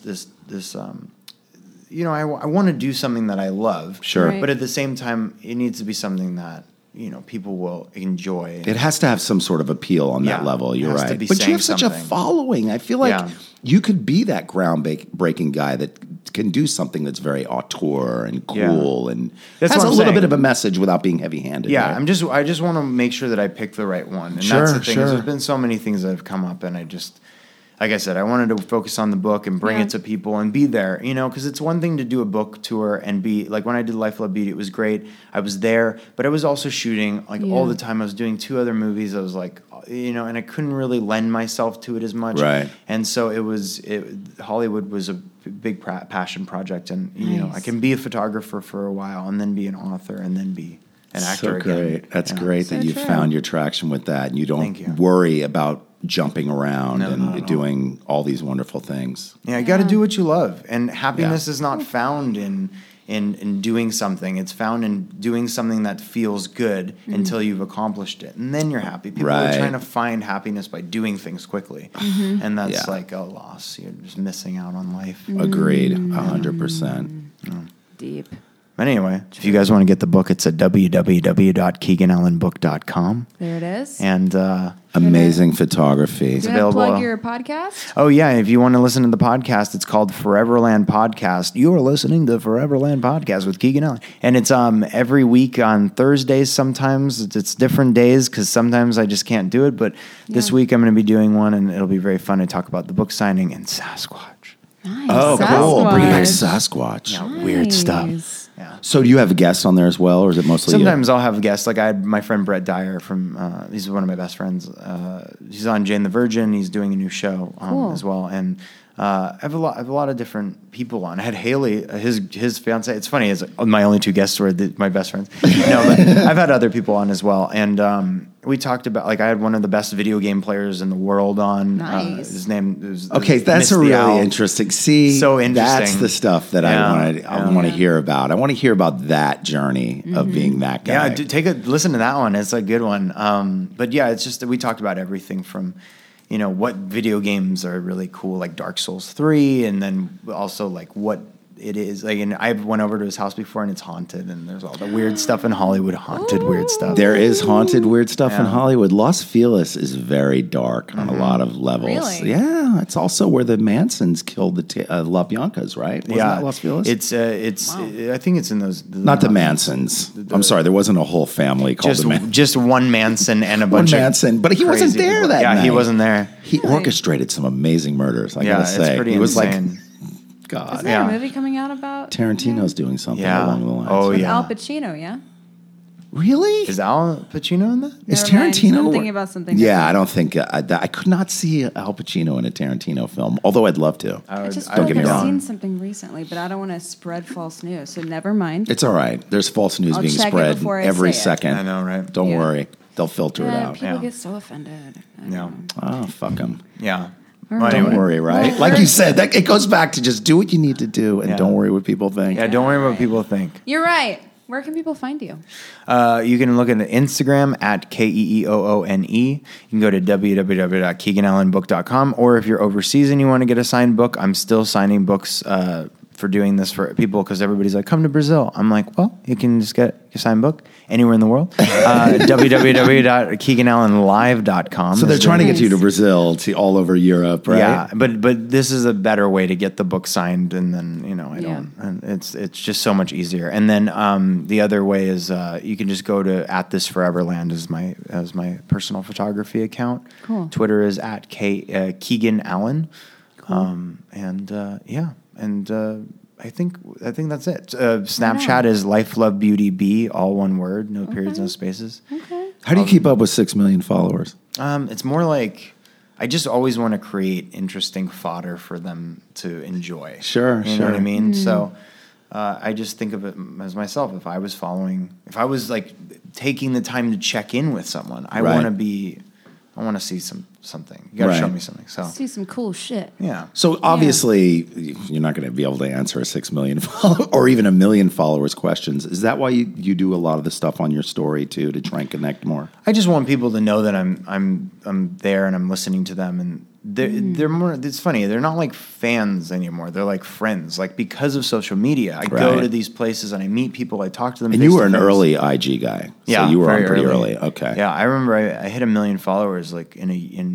you know, I want to do something that I love. Sure. Right. But at the same time, it needs to be something that, you know, people will enjoy. It has to have some sort of appeal on that level. You're right. But you have such a following. I feel like you could be that groundbreaking guy that can do something that's very auteur and cool and that's has a little bit of a message without being heavy-handed. Yeah, right? I just want to make sure that I pick the right one. And that's the thing. Sure. There's been so many things that have come up, and I just, like I said, I wanted to focus on the book and bring it to people and be there, you know, because it's one thing to do a book tour and be like when I did Life, Love, Beauty, it was great. I was there, but I was also shooting like all the time. I was doing 2 other movies. I was like, you know, and I couldn't really lend myself to it as much. Right. And so Hollywood was a big passion project. And, you know, I can be a photographer for a while and then be an author and then be an actor again. So great. That's great that you found your traction with that. And you don't worry about jumping around and doing all these wonderful things. Yeah, you got to do what you love. And happiness is not found in doing something. It's found in doing something that feels good until you've accomplished it. And then you're happy. People are trying to find happiness by doing things quickly. Mm-hmm. And that's like a loss. You're just missing out on life. Mm-hmm. Agreed. 100%. Mm-hmm. Deep. But anyway, if you guys want to get the book, it's at www.keeganallenbook.com. There it is. And amazing photography. It's available. Plug your podcast? Oh, yeah. If you want to listen to the podcast, it's called Foreverland Podcast. You are listening to Foreverland Podcast with Keegan Allen. And it's every week on Thursdays sometimes. It's different days because sometimes I just can't do it. But this week I'm going to be doing one, and it'll be very fun to talk about the book signing and Sasquatch. Nice. Oh, cool. Bring back Sasquatch. Yeah, nice. Weird stuff. Yeah. So do you have guests on there as well, or is it mostly Sometimes you? I'll have guests. Like I had my friend Brett Dyer from, he's one of my best friends. He's on Jane the Virgin. He's doing a new show as well. And I have a lot of different people on. I had Haley, his fiance. It's funny. It's like my only 2 guests were my best friends. No, but I've had other people on as well. And we talked about, like, I had one of the best video game players in the world on. Nice. His name is that's a really interesting. See, so interesting. That's the stuff that I want to hear about. I want to hear about that journey of being that guy. Yeah, take a listen to that one. It's a good one. But yeah, it's just that we talked about everything from, you know, what video games are really cool, like Dark Souls 3, and then also like what it is like, and I've went over to his house before, and it's haunted, and there's all the weird stuff in Hollywood, haunted weird stuff. There is haunted weird stuff in Hollywood. Los Feliz is very dark on a lot of levels. Really? Yeah, it's also where the Mansons killed the La Biancas, right? Wasn't that Los Feliz? It's I think it's in those. Not the Mansons. I'm sorry, there wasn't a whole family called the Mansons. Just one Manson and a bunch of Manson, but he wasn't there people. That night. Yeah, he wasn't there. He orchestrated some amazing murders. I gotta say, it's pretty insane. Was like. God. Is there a movie coming out about Tarantino's doing something along the lines? Oh, yeah. With Al Pacino, Really? Is Al Pacino in that? Is Tarantino? I'm thinking about something. Yeah, I don't think I could not see Al Pacino in a Tarantino film, although I'd love to. I just feel like I've seen something recently, but I don't want to spread false news, so never mind. It's all right. There's false news being spread every second. I know, right? Don't worry. They'll filter it out. People get so offended. Yeah. Oh, fuck them. Yeah. Don't worry, right? Like you said, that, it goes back to just do what you need to do and don't worry what people think. Yeah, don't worry what people think. You're right. Where can people find you? You can look at Instagram at KEEOONE. You can go to www.keeganallenbook.com, or if you're overseas and you want to get a signed book, I'm still signing books for doing this for people, because everybody's like, come to Brazil. I'm like, well, you can just get a signed book anywhere in the world. www.keeganallenlive.com. So they're trying to get you to Brazil, to all over Europe, right? Yeah, but this is a better way to get the book signed, and then, you know, I don't. And it's just so much easier. And then the other way is you can just go to @thisforeverland is my personal photography account. Cool. Twitter is at Keegan Allen. Cool. And I think that's it. Snapchat is Life Love Beauty B, all one word, no periods, no spaces. Okay. How do you keep up with 6 million followers? It's more like I just always want to create interesting fodder for them to enjoy. Sure, you know what I mean? So I just think of it as myself. If I was like taking the time to check in with someone, I want to see something. You got to show me something. So see some cool shit. Yeah. So obviously, you're not going to be able to answer a 6 million follower or even 1 million followers' questions. Is that why you do a lot of the stuff on your story too, to try and connect more? I just want people to know that I'm there and I'm listening to them, and they're more. It's funny. They're not like fans anymore. They're like friends. Like, because of social media, I go to these places and I meet people. I talk to them. And you were an early IG guy. Yeah, so you were on pretty early. Okay. Yeah, I remember I hit 1 million followers like in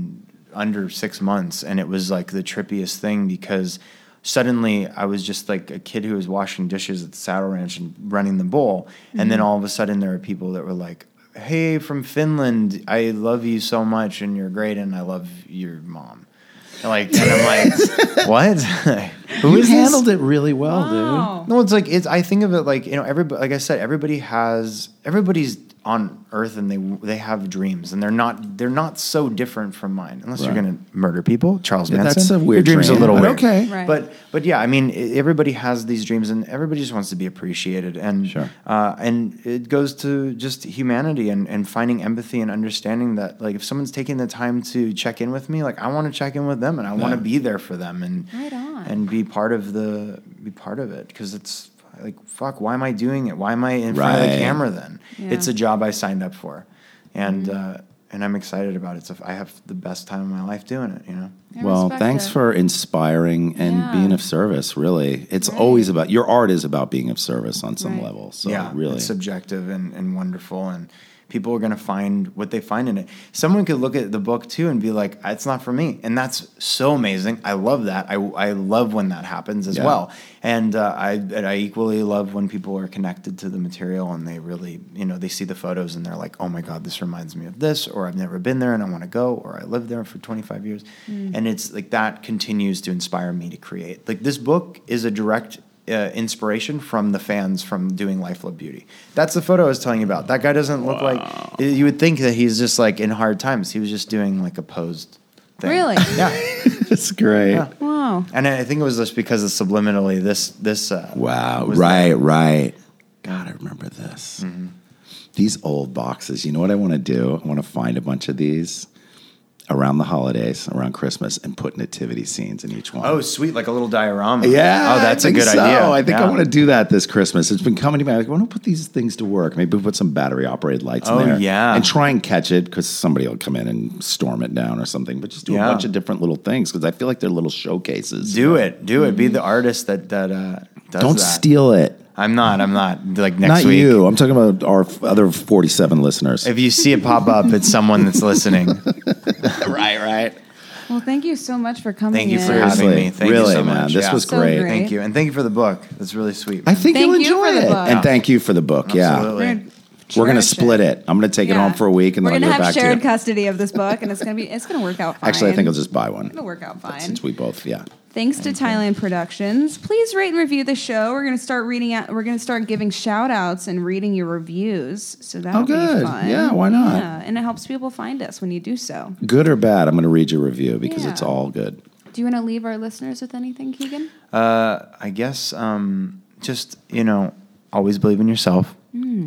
under 6 months, and it was like the trippiest thing, because suddenly I was just like a kid who was washing dishes at the Saddle Ranch and running the bowl, and then all of a sudden there were people that were like, hey, from Finland, I love you so much, and you're great, and I love your mom. And I'm like, what? Who handled it really well, dude. No, I think of it like, you know, everybody, like I said, everybody's on Earth, and they have dreams, and they're not so different from mine, unless you're going to murder people. Charles Manson. That's a weird dream. Your dream's a little weird. Okay. Right. But yeah, I mean, everybody has these dreams, and everybody just wants to be appreciated, and and it goes to just humanity and finding empathy and understanding that, like, if someone's taking the time to check in with me, like, I want to check in with them, and I want to be there for them, and be part of it, because it's like, fuck, why am I doing it? Why am I in front of the camera then? Yeah. It's a job I signed up for. And and I'm excited about it. So I have the best time of my life doing it, you know? Well, thanks for inspiring and being of service, really. It's always about, your art is about being of service on some level. So really. It's subjective and wonderful, and people are going to find what they find in it. Someone could look at the book too and be like, it's not for me. And that's so amazing. I love that. I love when that happens as well. And I equally love when people are connected to the material, and they really, you know, they see the photos and they're like, oh my God, this reminds me of this, or I've never been there and I want to go, or I lived there for 25 years. And it's like, that continues to inspire me to create. Like, this book is a direct inspiration from the fans from doing Life, Love, Beauty. That's the photo I was telling you about. That guy doesn't look like, you would think that he's just like in hard times. He was just doing like a posed thing. Really? Yeah. That's great. Yeah. Wow. And I think it was just because of subliminally this. Right. God, I remember this. Mm-hmm. These old boxes. You know what I want to do? I want to find a bunch of these around the holidays, around Christmas, and put nativity scenes in each one. Oh, sweet, like a little diorama. Yeah. Oh, that's a good idea. I think I want to do that this Christmas. It's been coming to me. I want to put these things to work. Maybe put some battery-operated lights in there. Oh, yeah. And try and catch it, because somebody will come in and storm it down or something. But just do a bunch of different little things, because I feel like they're little showcases. Do it. Be the artist that does Don't that. Steal it. I'm not. Like next week. Not you. I'm talking about our other 47 listeners. If you see it pop up, it's someone that's listening. Right. Well, thank you so much for coming in. Thank you for having me. Thank you so much. This was great. Thank you. And thank you for the book. That's really sweet. I think you'll enjoy it. And thank you for the book. Absolutely. Yeah. We're going to split it. I'm going to take it home for a week, and then I'll give it back to you. We're going to have shared custody of this book, and it's going to work out fine. Actually, I think I'll just buy one. It'll work out fine. But since we both, Thanks to Thailand Productions. Please rate and review the show. We're going to start reading out. We're going to start giving shout outs and reading your reviews. So that'll be fun. Yeah, why not? Yeah, and it helps people find us when you do so. Good or bad, I'm going to read your review because it's all good. Do you want to leave our listeners with anything, Keegan? I guess just, always believe in yourself.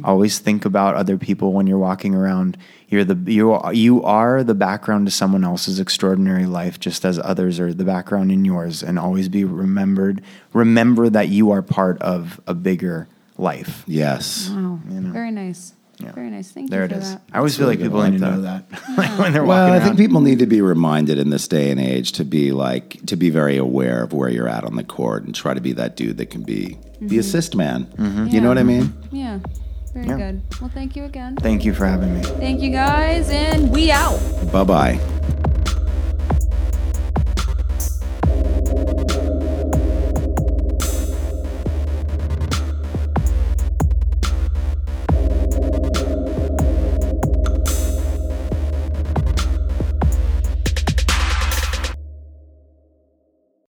Always think about other people when you're walking around. You are the background to someone else's extraordinary life, just as others are the background in yours. And always be remembered. Remember that you are part of a bigger life. Yes. Wow. Very nice. Yeah. Very nice. Thank you for that. There it is. I always feel like people need to know that. Like when they're walking around. I think people need to be reminded in this day and age to be very aware of where you're at on the court and try to be that dude that can be the assist man. Mm-hmm. Yeah. You know what I mean? Yeah. Very good. Well, thank you again. Thank you for having me. Thank you guys, and we out. Bye-bye.